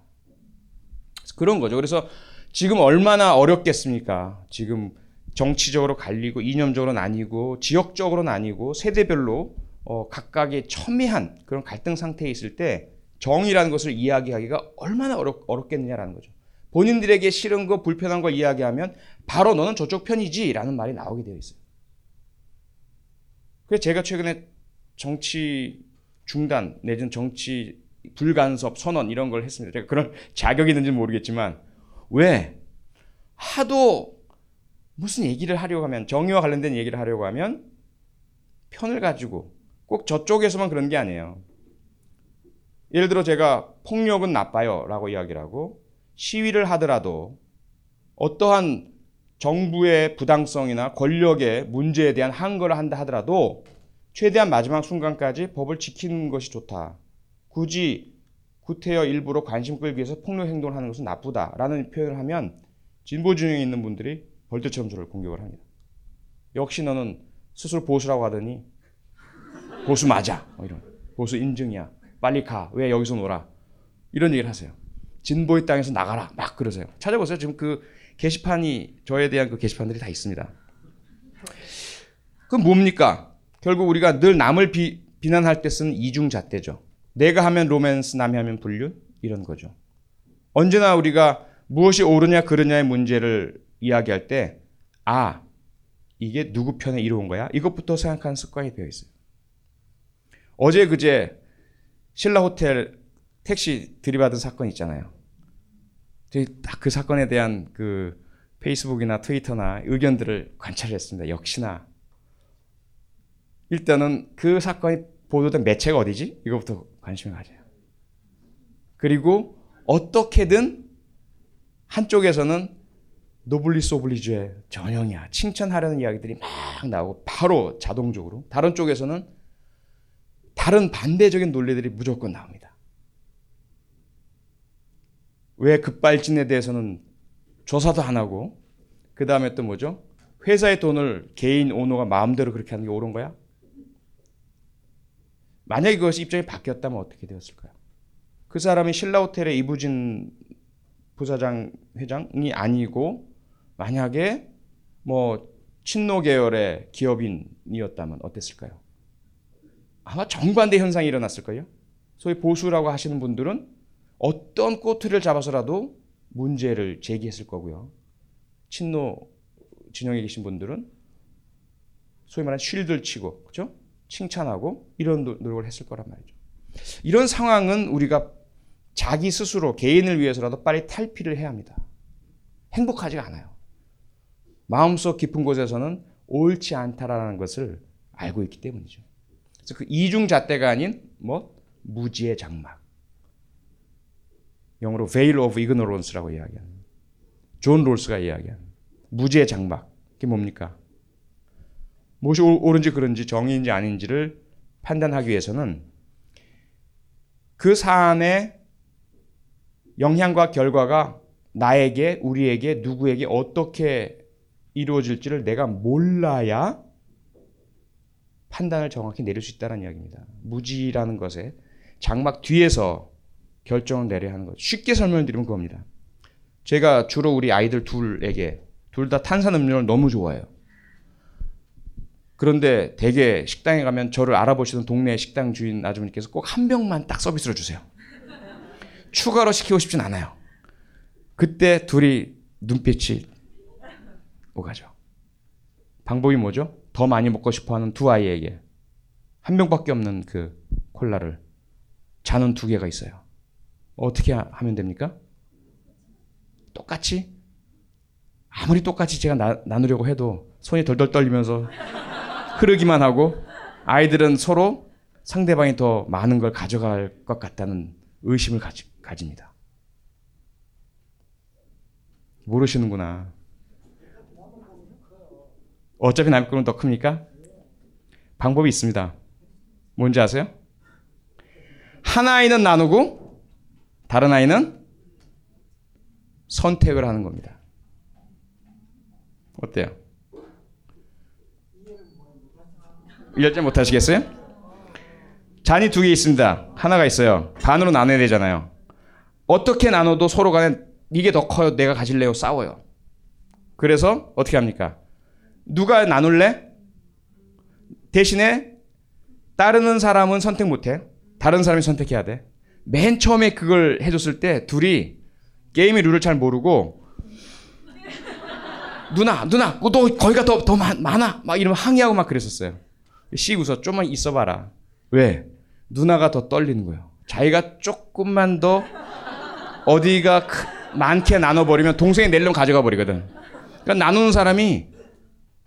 그런 거죠. 그래서 지금 얼마나 어렵겠습니까? 지금 정치적으로 갈리고 이념적으로 나뉘고 지역적으로 나뉘고 세대별로 어, 각각의 첨예한 그런 갈등 상태에 있을 때 정의라는 것을 이야기하기가 얼마나 어렵, 어렵겠느냐라는 거죠. 본인들에게 싫은 거 불편한 걸 이야기하면 바로 너는 저쪽 편이지 라는 말이 나오게 되어 있어요. 그래서 제가 최근에 정치 중단 내지는 정치 불간섭 선언 이런 걸 했습니다. 제가 그런 자격이 있는지는 모르겠지만 왜? 하도 무슨 얘기를 하려고 하면 정의와 관련된 얘기를 하려고 하면 편을 가지고 꼭 저쪽에서만 그런 게 아니에요. 예를 들어 제가 폭력은 나빠요 라고 이야기를 하고 시위를 하더라도 어떠한 정부의 부당성이나 권력의 문제에 대한 항거를 한다 하더라도 최대한 마지막 순간까지 법을 지키는 것이 좋다. 굳이 구태여 일부러 관심 끌기 위해서 폭력 행동을 하는 것은 나쁘다라는 표현을 하면 진보 진영에 있는 분들이 벌떼처럼 저를 공격을 합니다. 역시 너는 스스로 보수라고 하더니 보수 맞아. 이런 보수 인증이야. 빨리 가. 왜 여기서 놀아. 이런 얘기를 하세요. 진보의 땅에서 나가라. 막 그러세요. 찾아보세요. 지금 그 게시판이 저에 대한 그 게시판들이 다 있습니다. 그럼 뭡니까? 결국 우리가 늘 남을 비, 비난할 때 쓰는 이중잣대죠. 내가 하면 로맨스, 남이 하면 불륜 이런 거죠. 언제나 우리가 무엇이 옳으냐 그르냐의 문제를 이야기할 때 아, 이게 누구 편에 이로운 거야? 이것부터 생각하는 습관이 되어 있어요. 어제 그제 신라 호텔 택시 들이받은 사건 있잖아요. 딱 그 사건에 대한 그 페이스북이나 트위터나 의견들을 관찰했습니다. 역시나 일단은 그 사건이 보도된 매체가 어디지? 이거부터 관심을 가져요. 그리고 어떻게든 한쪽에서는 노블리스 오블리주의 전형이야. 칭찬하려는 이야기들이 막 나오고 바로 자동적으로 다른 쪽에서는 다른 반대적인 논리들이 무조건 나옵니다. 왜 급발진에 대해서는 조사도 안 하고 그 다음에 또 뭐죠? 회사의 돈을 개인 오너가 마음대로 그렇게 하는 게 옳은 거야? 만약에 그것이 입장이 바뀌었다면 어떻게 되었을까요? 그 사람이 신라호텔의 이부진 부사장 회장이 아니고 만약에 뭐 친노 계열의 기업인이었다면 어땠을까요? 아마 정반대 현상이 일어났을 거예요. 소위 보수라고 하시는 분들은 어떤 꼬투리를 잡아서라도 문제를 제기했을 거고요. 친노 진영에 계신 분들은 소위 말하는 쉴드를 치고 그렇죠? 칭찬하고 이런 노력을 했을 거란 말이죠. 이런 상황은 우리가 자기 스스로 개인을 위해서라도 빨리 탈피를 해야 합니다. 행복하지가 않아요. 마음속 깊은 곳에서는 옳지 않다라는 것을 알고 있기 때문이죠. 그래서 그 이중잣대가 아닌 뭐 무지의 장막. 영어로 veil of ignorance라고 이야기하는. 존 롤스가 이야기하는 무지의 장막. 그게 뭡니까? 무엇이 옳은지 그런지 정의인지 아닌지를 판단하기 위해서는 그 사안의 영향과 결과가 나에게, 우리에게, 누구에게 어떻게 이루어질지를 내가 몰라야 판단을 정확히 내릴 수 있다는 이야기입니다. 무지라는 것에 장막 뒤에서 결정을 내려야 하는 것. 쉽게 설명드리면 그겁니다. 제가 주로 우리 아이들 둘에게 둘 다 탄산음료를 너무 좋아해요. 그런데 대개 식당에 가면 저를 알아보시던 동네 식당 주인 아주머니께서 꼭 한 병만 딱 서비스로 주세요. 추가로 시키고 싶진 않아요. 그때 둘이 눈빛이 오가죠. 방법이 뭐죠? 더 많이 먹고 싶어하는 두 아이에게 한 병밖에 없는 그 콜라를, 잔은 두 개가 있어요. 어떻게 하면 됩니까? 똑같이? 아무리 똑같이 제가 나, 나누려고 해도 손이 덜덜 떨리면서 흐르기만 하고, 아이들은 서로 상대방이 더 많은 걸 가져갈 것 같다는 의심을 가지, 가집니다. 모르시는구나. 어차피 남의 거는 더 큽니까? 방법이 있습니다. 뭔지 아세요? 한 아이는 나누고 다른 아이는 선택을 하는 겁니다. 어때요? 이해를 잘 못하시겠어요? 잔이 두 개 있습니다. 하나가 있어요. 반으로 나눠야 되잖아요. 어떻게 나눠도 서로 간에 이게 더 커요, 내가 가질래요, 싸워요. 그래서 어떻게 합니까? 누가 나눌래? 대신에 따르는 사람은 선택 못해. 다른 사람이 선택해야 돼. 맨 처음에 그걸 해줬을 때 둘이 게임의 룰을 잘 모르고 누나 누나 너 거기가 더, 더 많아 막 이러면 항의하고 막 그랬었어요. 씩 웃어. 좀만 있어봐라. 왜? 누나가 더 떨리는 거예요. 자기가 조금만 더 어디가 크, 많게 나눠버리면 동생이 낼름 가져가 버리거든. 그러니까 나누는 사람이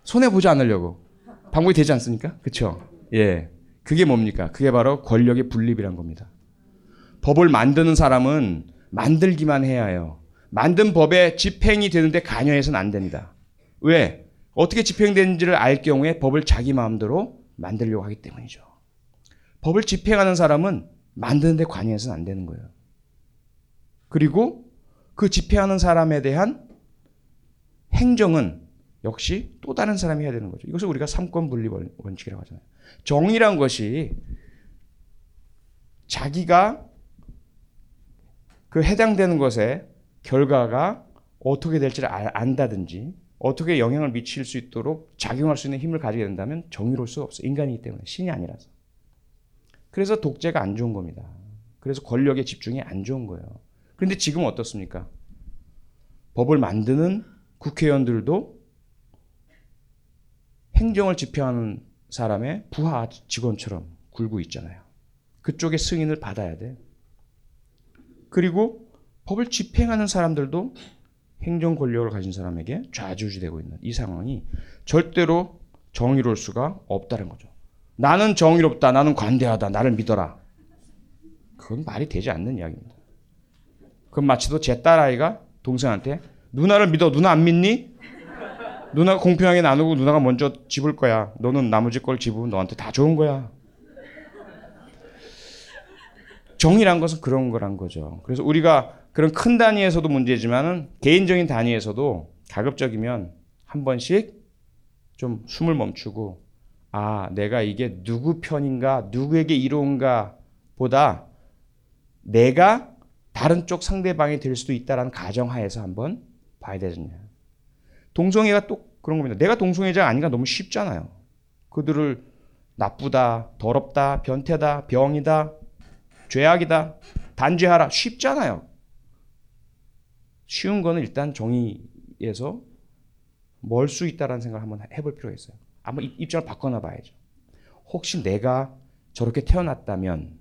손해보지 않으려고. 방법이 되지 않습니까? 그쵸? 예. 그게 뭡니까? 그게 바로 권력의 분립이란 겁니다. 법을 만드는 사람은 만들기만 해야 해요. 만든 법에 집행이 되는데 관여해서는 안 됩니다. 왜? 어떻게 집행되는지를 알 경우에 법을 자기 마음대로 만들려고 하기 때문이죠. 법을 집행하는 사람은 만드는 데 관여해서는 안 되는 거예요. 그리고 그 집행하는 사람에 대한 행정은 역시 또 다른 사람이 해야 되는 거죠. 이것을 우리가 삼권분립 원칙이라고 하잖아요. 정의란 것이 자기가 그 해당되는 것에 결과가 어떻게 될지를 안다든지 어떻게 영향을 미칠 수 있도록 작용할 수 있는 힘을 가지게 된다면 정의로울 수가 없어요. 인간이기 때문에, 신이 아니라서. 그래서 독재가 안 좋은 겁니다. 그래서 권력의 집중이 안 좋은 거예요. 그런데 지금 어떻습니까? 법을 만드는 국회의원들도 행정을 집행하는 사람의 부하 직원처럼 굴고 있잖아요. 그쪽의 승인을 받아야 돼. 그리고 법을 집행하는 사람들도 행정 권력을 가진 사람에게 좌지우지되고 있는 이 상황이 절대로 정의로울 수가 없다는 거죠. 나는 정의롭다, 나는 관대하다, 나를 믿어라. 그건 말이 되지 않는 이야기입니다. 그건 마치도 제 딸아이가 동생한테 누나를 믿어, 누나 안 믿니? 누나가 공평하게 나누고 누나가 먼저 집을 거야. 너는 나머지 걸 집으면 너한테 다 좋은 거야. 정의란 것은 그런 거란 거죠. 그래서 우리가 그런 큰 단위에서도 문제지만 개인적인 단위에서도 가급적이면 한 번씩 좀 숨을 멈추고, 아, 내가 이게 누구 편인가, 누구에게 이로운가 보다 내가 다른 쪽 상대방이 될 수도 있다는 가정하에서 한번 봐야 되잖아요. 동성애가 또 그런 겁니다. 내가 동성애자가 아닌가 너무 쉽잖아요. 그들을 나쁘다, 더럽다, 변태다, 병이다, 죄악이다, 단죄하라, 쉽잖아요. 쉬운 거는 일단 정의에서 멀 수 있다는 생각을 한번 해볼 필요가 있어요. 아마 입장을 바꿔나 봐야죠. 혹시 내가 저렇게 태어났다면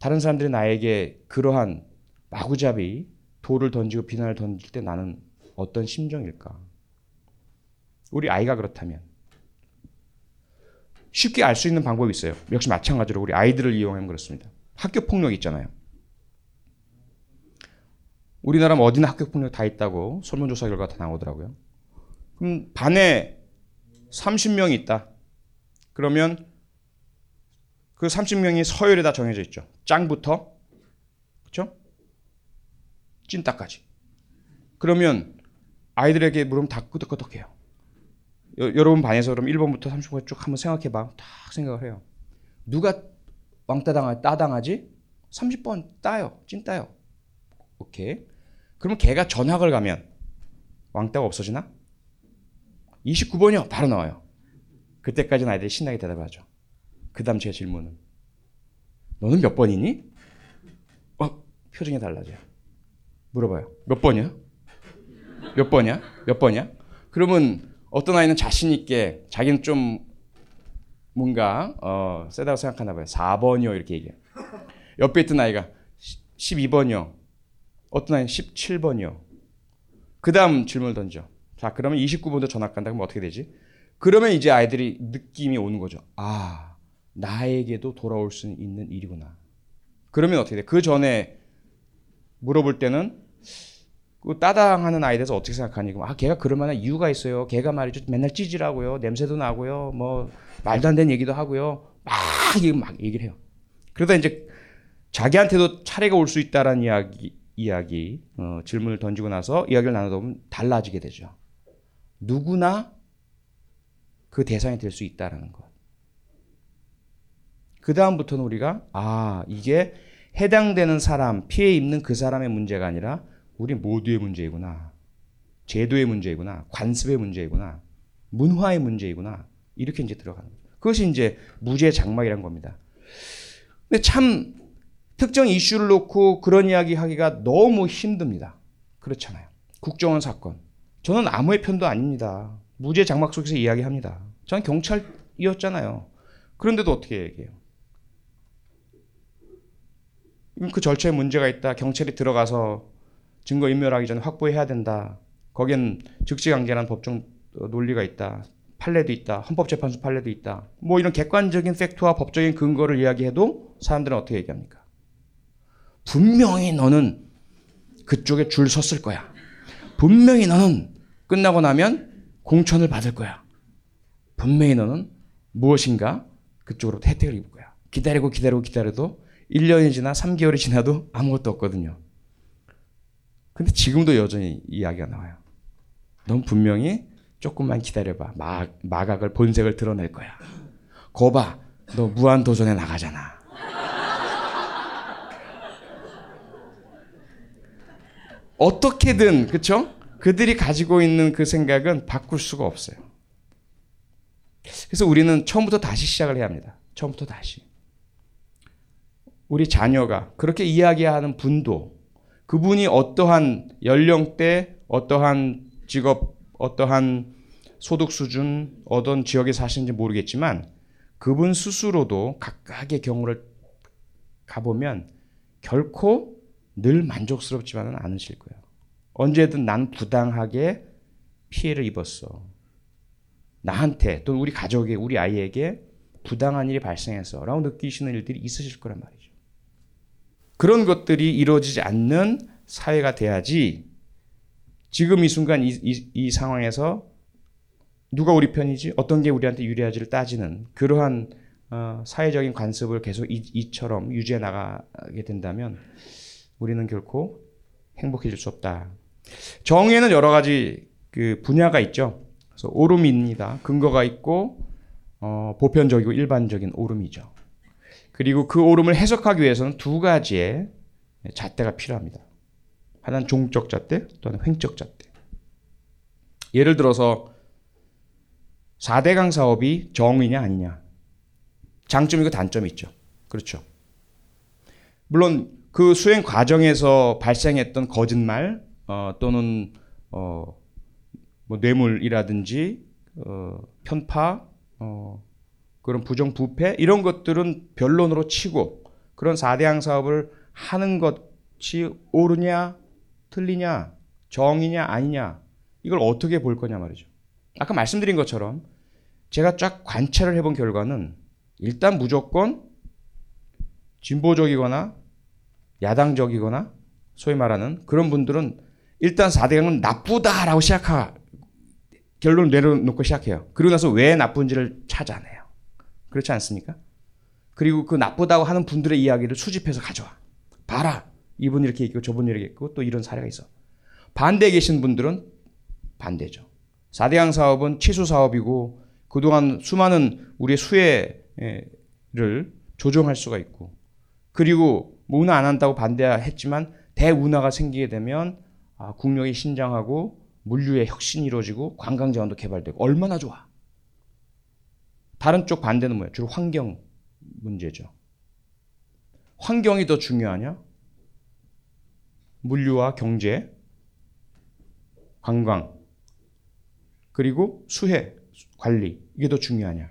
다른 사람들이 나에게 그러한 마구잡이 돌을 던지고 비난을 던질 때 나는 어떤 심정일까? 우리 아이가 그렇다면 쉽게 알 수 있는 방법이 있어요. 역시 마찬가지로 우리 아이들을 이용하면 그렇습니다. 학교 폭력 있잖아요. 우리나라는 어디나 학교 폭력 다 있다고 설문조사 결과 다 나오더라고요. 그럼 반에 삼십 명이 있다. 그러면 그 삼십 명이 서열에 다 정해져 있죠. 짱부터, 그렇죠? 찐따까지. 그러면 아이들에게 물으면 다 끄덕끄덕해요. 여, 여러분 반에서 그럼 일 번부터 삼십 번까지 쭉 한번 생각해봐. 딱 생각을 해요. 누가 왕따당하지? 따당하지? 삼십 번 따요. 찐따요. 오케이. 그러면 걔가 전학을 가면 왕따가 없어지나? 이십구 번이요. 바로 나와요. 그때까지는 아이들이 신나게 대답을 하죠. 그 다음 제 질문은 너는 몇 번이니? 어, 표정이 달라져요. 물어봐요. 몇 번이야? 몇 번이야? 몇 번이야? 그러면 어떤 아이는 자신 있게 자기는 좀 뭔가 어, 세다고 생각하나 봐요. 사 번이요 이렇게 얘기해요. 옆에 있던 아이가 십이 번이요. 어떤 아이는 십칠 번이요. 그 다음 질문을 던져. 자, 그러면 이십구 번도 전학 간다. 그러면 어떻게 되지? 그러면 이제 아이들이 느낌이 오는 거죠. 아, 나에게도 돌아올 수 있는 일이구나. 그러면 어떻게 돼? 그 전에 물어볼 때는 그 따당하는 아이에 대해서 어떻게 생각하니? 그럼, 아, 걔가 그럴 만한 이유가 있어요. 걔가 말이죠. 맨날 찌질하고요. 냄새도 나고요. 뭐 말도 안 되는 얘기도 하고요. 막, 막 얘기를 해요. 그러다 이제 자기한테도 차례가 올 수 있다라는 이야기, 이야기 어, 질문을 던지고 나서 이야기를 나누다 보면 달라지게 되죠. 누구나 그 대상이 될 수 있다라는 것. 그 다음부터는 우리가 아, 이게 해당되는 사람, 피해 입는 그 사람의 문제가 아니라 우리 모두의 문제이구나. 제도의 문제이구나. 관습의 문제이구나. 문화의 문제이구나. 이렇게 이제 들어가는 거죠. 그것이 이제 무죄 장막이란 겁니다. 근데 참 특정 이슈를 놓고 그런 이야기 하기가 너무 힘듭니다. 그렇잖아요. 국정원 사건. 저는 아무의 편도 아닙니다. 무죄 장막 속에서 이야기합니다. 저는 경찰이었잖아요. 그런데도 어떻게 얘기해요? 그 절차에 문제가 있다. 경찰이 들어가서 증거인멸하기 전에 확보해야 된다. 거기엔 즉시관계라는 법정 논리가 있다. 판례도 있다. 헌법재판소 판례도 있다. 뭐 이런 객관적인 팩트와 법적인 근거를 이야기해도 사람들은 어떻게 얘기합니까? 분명히 너는 그쪽에 줄 섰을 거야. 분명히 너는 끝나고 나면 공천을 받을 거야. 분명히 너는 무엇인가 그쪽으로 혜택을 입을 거야. 기다리고 기다리고 기다려도 일 년이 지나 삼 개월이 지나도 아무것도 없거든요. 근데 지금도 여전히 이야기가 나와요. 넌 분명히 조금만 기다려봐. 마, 마각을 본색을 드러낼 거야. 거봐, 너 무한도전에 나가잖아. 어떻게든 그쵸? 그들이 가지고 있는 그 생각은 바꿀 수가 없어요. 그래서 우리는 처음부터 다시 시작을 해야 합니다. 처음부터 다시. 우리 자녀가 그렇게 이야기하는 분도 그분이 어떠한 연령대, 어떠한 직업, 어떠한 소득 수준, 어떤 지역에 사시는지 모르겠지만 그분 스스로도 각각의 경우를 가보면 결코 늘 만족스럽지만은 않으실 거예요. 언제든 난 부당하게 피해를 입었어. 나한테 또는 우리 가족에, 우리 아이에게 부당한 일이 발생했어 라고 느끼시는 일들이 있으실 거란 말이죠. 그런 것들이 이루어지지 않는 사회가 돼야지 지금 이 순간 이, 이, 이 상황에서 누가 우리 편이지? 어떤 게 우리한테 유리한지를 따지는 그러한 어, 사회적인 관습을 계속 이, 이처럼 유지해 나가게 된다면 우리는 결코 행복해질 수 없다. 정의에는 여러 가지 그 분야가 있죠. 그래서 오름입니다. 근거가 있고 어, 보편적이고 일반적인 오름이죠. 그리고 그 오름을 해석하기 위해서는 두 가지의 잣대가 필요합니다. 하나는 종적 잣대, 또는 횡적 잣대. 예를 들어서 사대강 사업이 정의냐 아니냐. 장점이고 단점이 있죠. 그렇죠. 물론 그 수행 과정에서 발생했던 거짓말 어, 또는 어, 뭐 뇌물이라든지 어, 편파, 어, 그런 부정부패 이런 것들은 변론으로 치고 그런 사대강 사업을 하는 것이 옳으냐 틀리냐 정이냐 아니냐 이걸 어떻게 볼 거냐 말이죠. 아까 말씀드린 것처럼 제가 쫙 관찰을 해본 결과는 일단 무조건 진보적이거나 야당적이거나 소위 말하는 그런 분들은 일단 사대강은 나쁘다라고 시작하 결론을 내려놓고 시작해요. 그러고 나서 왜 나쁜지를 찾아내요. 그렇지 않습니까? 그리고 그 나쁘다고 하는 분들의 이야기를 수집해서 가져와. 봐라. 이분이 이렇게 얘기했고 저분이 이렇게 했고 또 이런 사례가 있어. 반대에 계신 분들은 반대죠. 사대강 사업은 취수 사업이고 그동안 수많은 우리의 수혜를 조정할 수가 있고, 그리고 운하 안 한다고 반대했지만 대운하가 생기게 되면 아, 국력이 신장하고 물류의 혁신이 이루어지고 관광 자원도 개발되고 얼마나 좋아. 다른 쪽 반대는 뭐야? 주로 환경 문제죠. 환경이 더 중요하냐? 물류와 경제, 관광, 그리고 수해, 관리, 이게 더 중요하냐?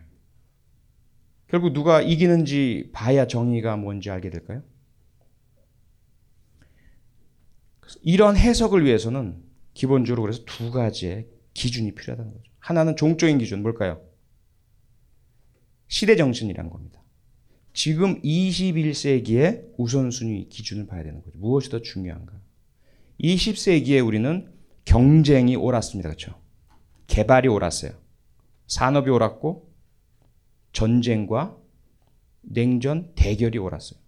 결국 누가 이기는지 봐야 정의가 뭔지 알게 될까요? 이런 해석을 위해서는 기본적으로 그래서 두 가지의 기준이 필요하다는 거죠. 하나는 종적인 기준, 뭘까요? 시대정신이라는 겁니다. 지금 이십일 세기의 우선순위 기준을 봐야 되는 거죠. 무엇이 더 중요한가? 이십 세기에 우리는 경쟁이 옳았습니다. 그렇죠? 개발이 옳았어요. 산업이 옳았고 전쟁과 냉전, 대결이 옳았어요.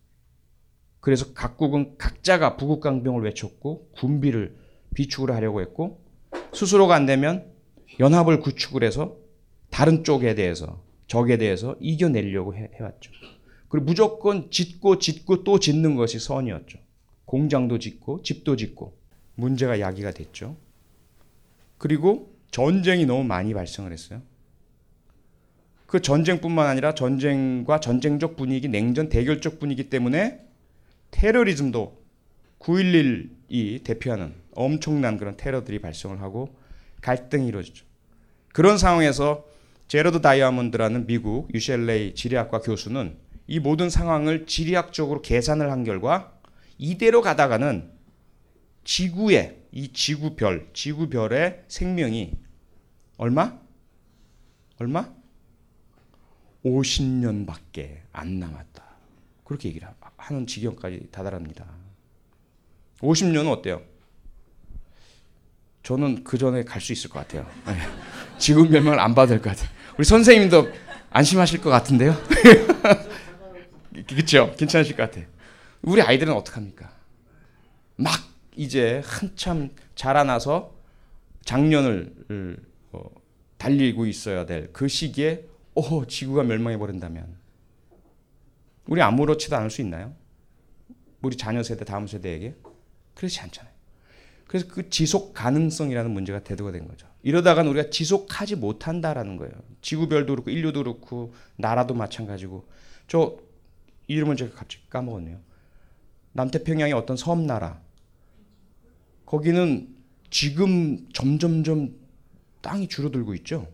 그래서 각국은 각자가 부국강병을 외쳤고 군비를 비축을 하려고 했고, 스스로가 안 되면 연합을 구축을 해서 다른 쪽에 대해서, 적에 대해서 이겨내려고 해, 해왔죠. 그리고 무조건 짓고 짓고 또 짓는 것이 선이었죠. 공장도 짓고 집도 짓고. 문제가 야기가 됐죠. 그리고 전쟁이 너무 많이 발생을 했어요. 그 전쟁뿐만 아니라 전쟁과 전쟁적 분위기, 냉전, 대결적 분위기 때문에 테러리즘도 구일일이 대표하는 엄청난 그런 테러들이 발생을 하고 갈등이 이루어지죠. 그런 상황에서 제러드 다이아몬드라는 미국 유씨엘에이 지리학과 교수는 이 모든 상황을 지리학적으로 계산을 한 결과 이대로 가다가는 지구의, 이 지구별, 지구별의 생명이 얼마? 얼마? 오십 년밖에 안 남았다. 그렇게 얘기를 하는 지경까지 다다릅니다. 오십 년은 어때요? 저는 그 전에 갈 수 있을 것 같아요. 지금 멸망을 안 봐도 될 것 같아요. 우리 선생님도 안심하실 것 같은데요? 그렇죠? 괜찮으실 것 같아요. 우리 아이들은 어떡합니까? 막 이제 한참 자라나서 작년을 어, 달리고 있어야 될 그 시기에 오, 지구가 멸망해버린다면 우리 아무렇지도 않을 수 있나요? 우리 자녀 세대, 다음 세대에게? 그렇지 않잖아요. 그래서 그 지속 가능성이라는 문제가 대두가 된 거죠. 이러다간 우리가 지속하지 못한다라는 거예요. 지구별도 그렇고 인류도 그렇고 나라도 마찬가지고. 저 이름을 제가 갑자기 까먹었네요. 남태평양의 어떤 섬나라, 거기는 지금 점점점 땅이 줄어들고 있죠.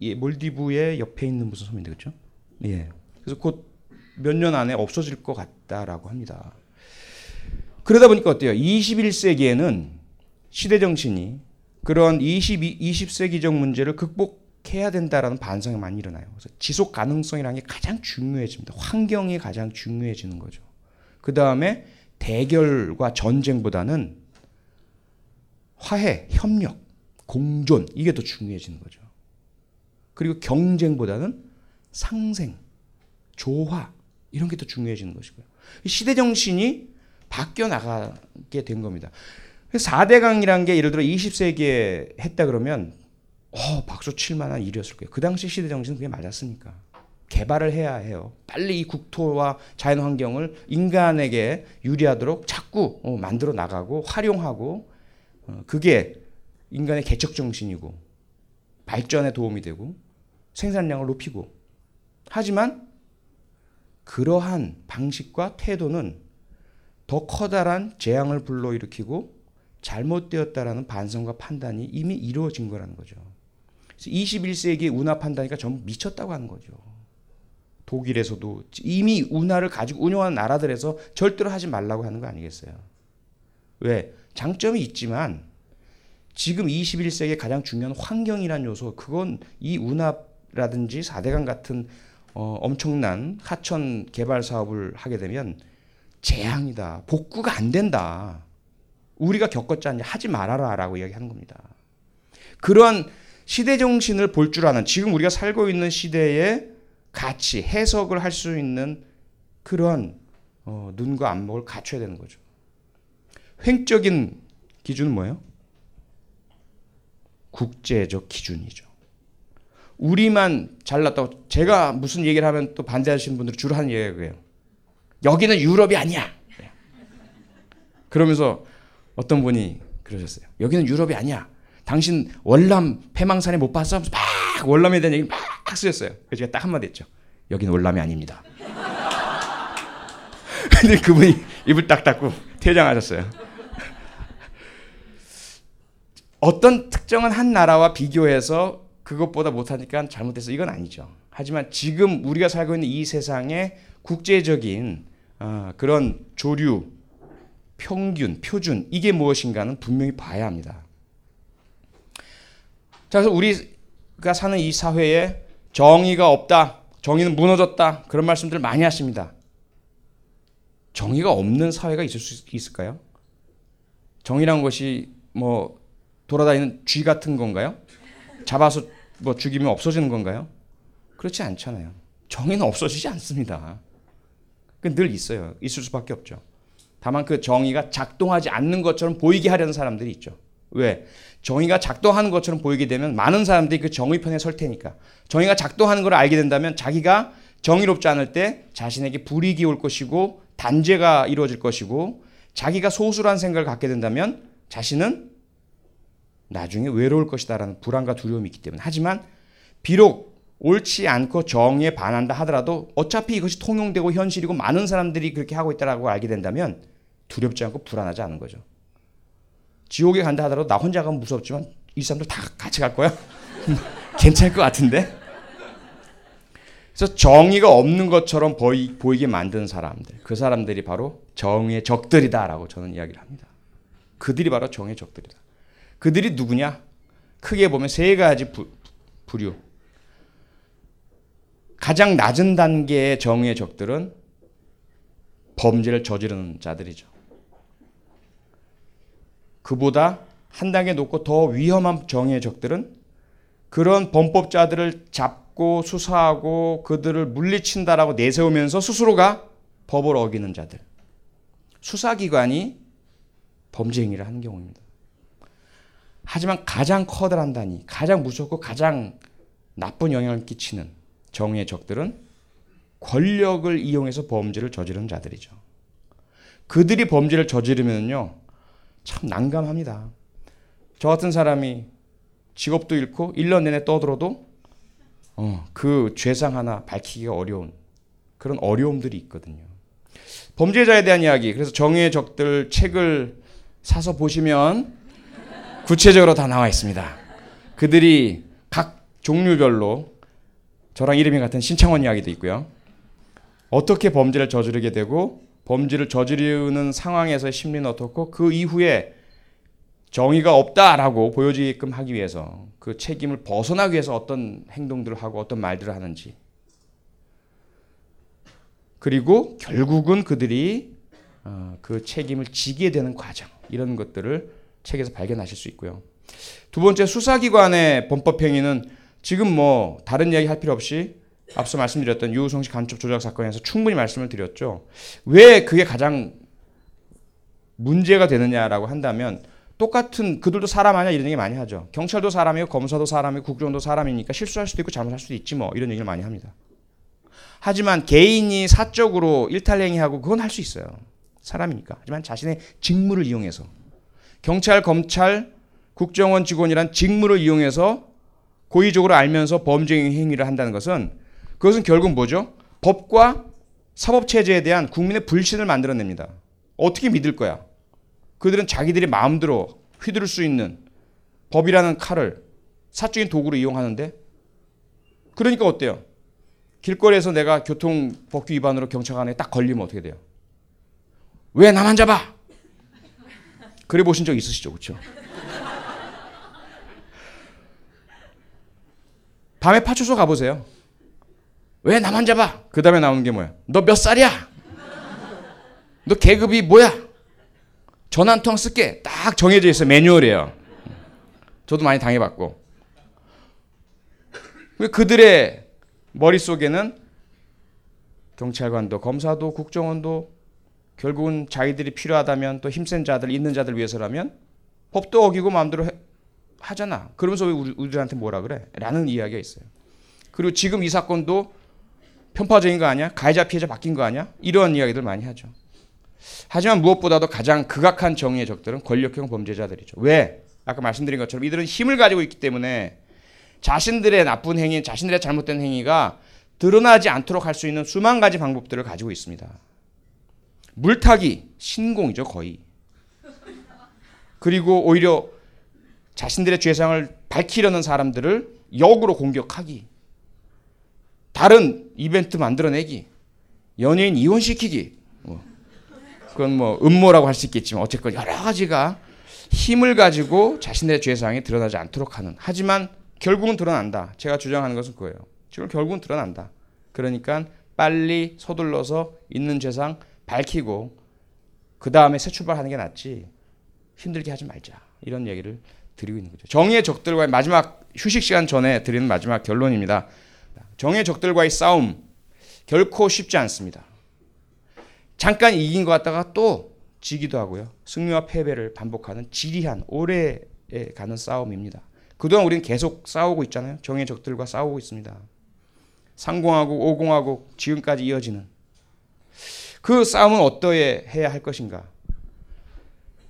예, 몰디브의 옆에 있는 무슨 섬인데, 그렇죠? 예. 그래서 곧 몇 년 안에 없어질 것 같다라고 합니다. 그러다 보니까 어때요? 이십일 세기에는 시대정신이 그런 이십, 이십 세기적 문제를 극복해야 된다라는 반성이 많이 일어나요. 그래서 지속 가능성이라는 게 가장 중요해집니다. 환경이 가장 중요해지는 거죠. 그 다음에 대결과 전쟁보다는 화해, 협력, 공존, 이게 더 중요해지는 거죠. 그리고 경쟁보다는 상생, 조화, 이런 게 더 중요해지는 것이고요. 시대정신이 바뀌어 나가게 된 겁니다. 사대강이라는 게 예를 들어 이십 세기에 했다 그러면 어, 박수 칠 만한 일이었을 거예요. 그 당시 시대정신은 그게 맞았습니까? 개발을 해야 해요. 빨리 이 국토와 자연환경을 인간에게 유리하도록 자꾸 어, 만들어 나가고 활용하고 어, 그게 인간의 개척정신이고 발전에 도움이 되고 생산량을 높이고. 하지만 그러한 방식과 태도는 더 커다란 재앙을 불러일으키고 잘못되었다라는 반성과 판단이 이미 이루어진 거라는 거죠. 그래서 이십일 세기의 운하 판단이니까 전부 미쳤다고 하는 거죠. 독일에서도 이미 운하를 가지고 운영하는 나라들에서 절대로 하지 말라고 하는 거 아니겠어요? 왜? 장점이 있지만 지금 이십일 세기의 가장 중요한 환경이라는 요소, 그건 이 운하라든지 사대강 같은 어, 엄청난 하천 개발 사업을 하게 되면 재앙이다. 복구가 안 된다. 우리가 겪었잖니 하지 말아라 라고 이야기하는 겁니다. 그러한 시대정신을 볼 줄 아는, 지금 우리가 살고 있는 시대의 가치, 해석을 할 수 있는 그러한 어, 눈과 안목을 갖춰야 되는 거죠. 횡적인 기준은 뭐예요? 국제적 기준이죠. 우리만 잘났다고, 제가 무슨 얘기를 하면 또 반대하시는 분들이 주로 하는 얘기가 그래요. 여기는 유럽이 아니야. 그러면서 어떤 분이 그러셨어요. 여기는 유럽이 아니야. 당신 월남 패망산에 못 봤어? 하면서 막 월남에 대한 얘기를 막 쓰셨어요. 그래서 제가 딱 한마디 했죠. 여기는 월남이 아닙니다. 근데 그분이 입을 딱 닫고 퇴장하셨어요. 어떤 특정한 한 나라와 비교해서 그것보다 못하니까 잘못됐어. 이건 아니죠. 하지만 지금 우리가 살고 있는 이 세상에 국제적인 어, 그런 조류, 평균, 표준 이게 무엇인가는 분명히 봐야 합니다. 자, 그래서 우리가 사는 이 사회에 정의가 없다, 정의는 무너졌다 그런 말씀들을 많이 하십니다. 정의가 없는 사회가 있을 수 있을까요? 정의란 것이 뭐 돌아다니는 쥐 같은 건가요? 잡아서 뭐 죽이면 없어지는 건가요? 그렇지 않잖아요. 정의는 없어지지 않습니다. 그건 늘 있어요. 있을 수밖에 없죠. 다만 그 정의가 작동하지 않는 것처럼 보이게 하려는 사람들이 있죠. 왜? 정의가 작동하는 것처럼 보이게 되면 많은 사람들이 그 정의 편에 설 테니까. 정의가 작동하는 걸 알게 된다면 자기가 정의롭지 않을 때 자신에게 불이익이 올 것이고 단죄가 이루어질 것이고 자기가 소수라는 생각을 갖게 된다면 자신은 나중에 외로울 것이다라는 불안과 두려움이 있기 때문에. 하지만 비록 옳지 않고 정의에 반한다 하더라도 어차피 이것이 통용되고 현실이고 많은 사람들이 그렇게 하고 있다라고 알게 된다면 두렵지 않고 불안하지 않은 거죠. 지옥에 간다 하더라도 나 혼자 가면 무섭지만 이 사람들 다 같이 갈 거야? 괜찮을 것 같은데? 그래서 정의가 없는 것처럼 보이, 보이게 만든 사람들, 그 사람들이 바로 정의의 적들이다라고 저는 이야기를 합니다. 그들이 바로 정의의 적들이다. 그들이 누구냐? 크게 보면 세 가지 부, 부류. 가장 낮은 단계의 정의의 적들은 범죄를 저지르는 자들이죠. 그보다 한 단계 높고 더 위험한 정의의 적들은 그런 범법자들을 잡고 수사하고 그들을 물리친다라고 내세우면서 스스로가 법을 어기는 자들. 수사기관이 범죄 행위를 하는 경우입니다. 하지만 가장 커다란 단위, 가장 무섭고 가장 나쁜 영향을 끼치는 정의의 적들은 권력을 이용해서 범죄를 저지르는 자들이죠. 그들이 범죄를 저지르면요, 참 난감합니다. 저 같은 사람이 직업도 잃고 일 년 내내 떠들어도 어, 그 죄상 하나 밝히기가 어려운 그런 어려움들이 있거든요. 범죄자에 대한 이야기, 그래서 정의의 적들 책을 사서 보시면 구체적으로 다 나와 있습니다. 그들이 각 종류별로 저랑 이름이 같은 신창원 이야기도 있고요. 어떻게 범죄를 저지르게 되고 범죄를 저지르는 상황에서의 심리는 어떻고 그 이후에 정의가 없다라고 보여지게끔 하기 위해서 그 책임을 벗어나기 위해서 어떤 행동들을 하고 어떤 말들을 하는지. 그리고 결국은 그들이 그 책임을 지게 되는 과정 이런 것들을 책에서 발견하실 수 있고요. 두 번째, 수사기관의 범법행위는 지금 뭐 다른 이야기 할 필요 없이 앞서 말씀드렸던 유우성 씨 간첩 조작 사건에서 충분히 말씀을 드렸죠. 왜 그게 가장 문제가 되느냐라고 한다면 똑같은 그들도 사람 아니야 이런 얘기 많이 하죠. 경찰도 사람이고 검사도 사람이고 국정도 사람이니까 실수할 수도 있고 잘못할 수도 있지 뭐 이런 얘기를 많이 합니다. 하지만 개인이 사적으로 일탈행위하고 그건 할 수 있어요. 사람이니까. 하지만 자신의 직무를 이용해서 경찰, 검찰, 국정원 직원이란 직무를 이용해서 고의적으로 알면서 범죄 행위를 한다는 것은 그것은 결국 뭐죠? 법과 사법체제에 대한 국민의 불신을 만들어냅니다. 어떻게 믿을 거야? 그들은 자기들이 마음대로 휘두를 수 있는 법이라는 칼을 사적인 도구로 이용하는데 그러니까 어때요? 길거리에서 내가 교통법규 위반으로 경찰관에 딱 걸리면 어떻게 돼요? 왜 나만 잡아? 그래 보신 적 있으시죠? 그렇죠? 밤에 파출소 가보세요. 왜 나만 잡아? 그 다음에 나오는 게 뭐야? 너 몇 살이야? 너 계급이 뭐야? 전화 한 통 쓸게. 딱 정해져 있어요. 매뉴얼이에요. 저도 많이 당해봤고. 그들의 머릿속에는 경찰관도 검사도 국정원도 결국은 자기들이 필요하다면 또 힘센 자들, 있는 자들 위해서라면 법도 어기고 마음대로 해, 하잖아. 그러면서 왜 우리, 우리들한테 뭐라 그래? 라는 이야기가 있어요. 그리고 지금 이 사건도 편파적인 거 아니야? 가해자 피해자 바뀐 거 아니야? 이런 이야기들 많이 하죠. 하지만 무엇보다도 가장 극악한 정의의 적들은 권력형 범죄자들이죠. 왜? 아까 말씀드린 것처럼 이들은 힘을 가지고 있기 때문에 자신들의 나쁜 행위, 자신들의 잘못된 행위가 드러나지 않도록 할 수 있는 수만 가지 방법들을 가지고 있습니다. 물타기, 신공이죠, 거의. 그리고 오히려 자신들의 죄상을 밝히려는 사람들을 역으로 공격하기, 다른 이벤트 만들어내기, 연예인 이혼시키기, 뭐. 그건 뭐 음모라고 할 수 있겠지만 어쨌건 여러 가지가 힘을 가지고 자신의 죄상이 드러나지 않도록 하는. 하지만 결국은 드러난다. 제가 주장하는 것은 그거예요. 지금 결국은 드러난다. 그러니까 빨리 서둘러서 있는 죄상 밝히고 그 다음에 새 출발하는 게 낫지. 힘들게 하지 말자. 이런 얘기를 드리고 있는 거죠. 정의의 적들과의 마지막 휴식 시간 전에 드리는 마지막 결론입니다. 정의의 적들과의 싸움 결코 쉽지 않습니다. 잠깐 이긴 것 같다가 또 지기도 하고요. 승리와 패배를 반복하는 지리한 오래에 가는 싸움입니다. 그동안 우리는 계속 싸우고 있잖아요. 정의의 적들과 싸우고 있습니다. 상공하고 오공하고 지금까지 이어지는 그 싸움은 어떻게 해야 할 것인가?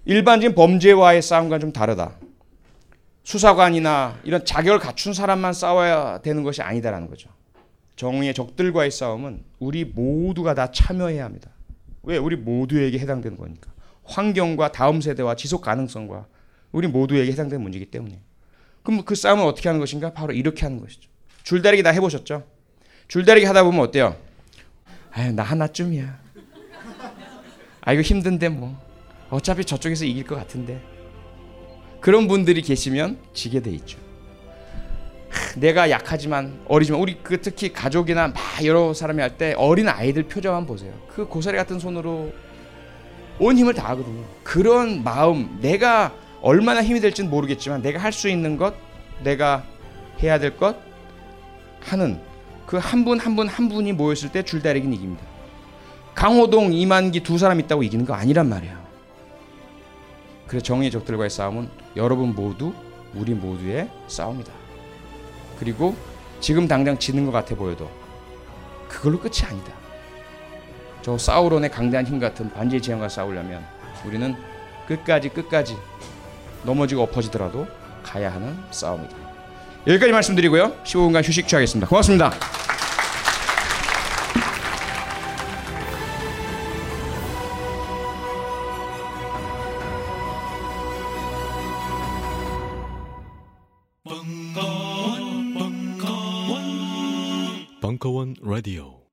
일반적인 범죄와의 싸움과는 좀 다르다. 수사관이나 이런 자격을 갖춘 사람만 싸워야 되는 것이 아니다라는 거죠. 정의의 적들과의 싸움은 우리 모두가 다 참여해야 합니다. 왜? 우리 모두에게 해당되는 거니까. 환경과 다음 세대와 지속 가능성과 우리 모두에게 해당되는 문제이기 때문에. 그럼 그 싸움은 어떻게 하는 것인가? 바로 이렇게 하는 것이죠. 줄다리기 다 해보셨죠? 줄다리기 하다 보면 어때요? 아유, 나 하나쯤이야. 아, 이거 힘든데 뭐. 어차피 저쪽에서 이길 것 같은데. 그런 분들이 계시면 지게 돼 있죠. 하, 내가 약하지만 어리지만 우리 그 특히 가족이나 막 여러 사람이 할 때 어린 아이들 표정만 보세요. 그 고사리 같은 손으로 온 힘을 다하거든요. 그런 마음, 내가 얼마나 힘이 될지는 모르겠지만 내가 할 수 있는 것, 내가 해야 될 것 하는 그 한 분 한 분 한 분이 모였을 때 줄다리기는 이깁니다. 강호동, 이만기 두 사람 있다고 이기는 거 아니란 말이에요. 그래서 정의의 적들과의 싸움은 여러분 모두, 우리 모두의 싸움이다. 그리고 지금 당장 지는 것 같아 보여도 그걸로 끝이 아니다. 저 사우론의 강대한 힘 같은 반지의 제왕과 싸우려면 우리는 끝까지 끝까지 넘어지고 엎어지더라도 가야 하는 싸움이다. 여기까지 말씀드리고요. 십오 분간 휴식 취하겠습니다. 고맙습니다. 벙커원 라디오.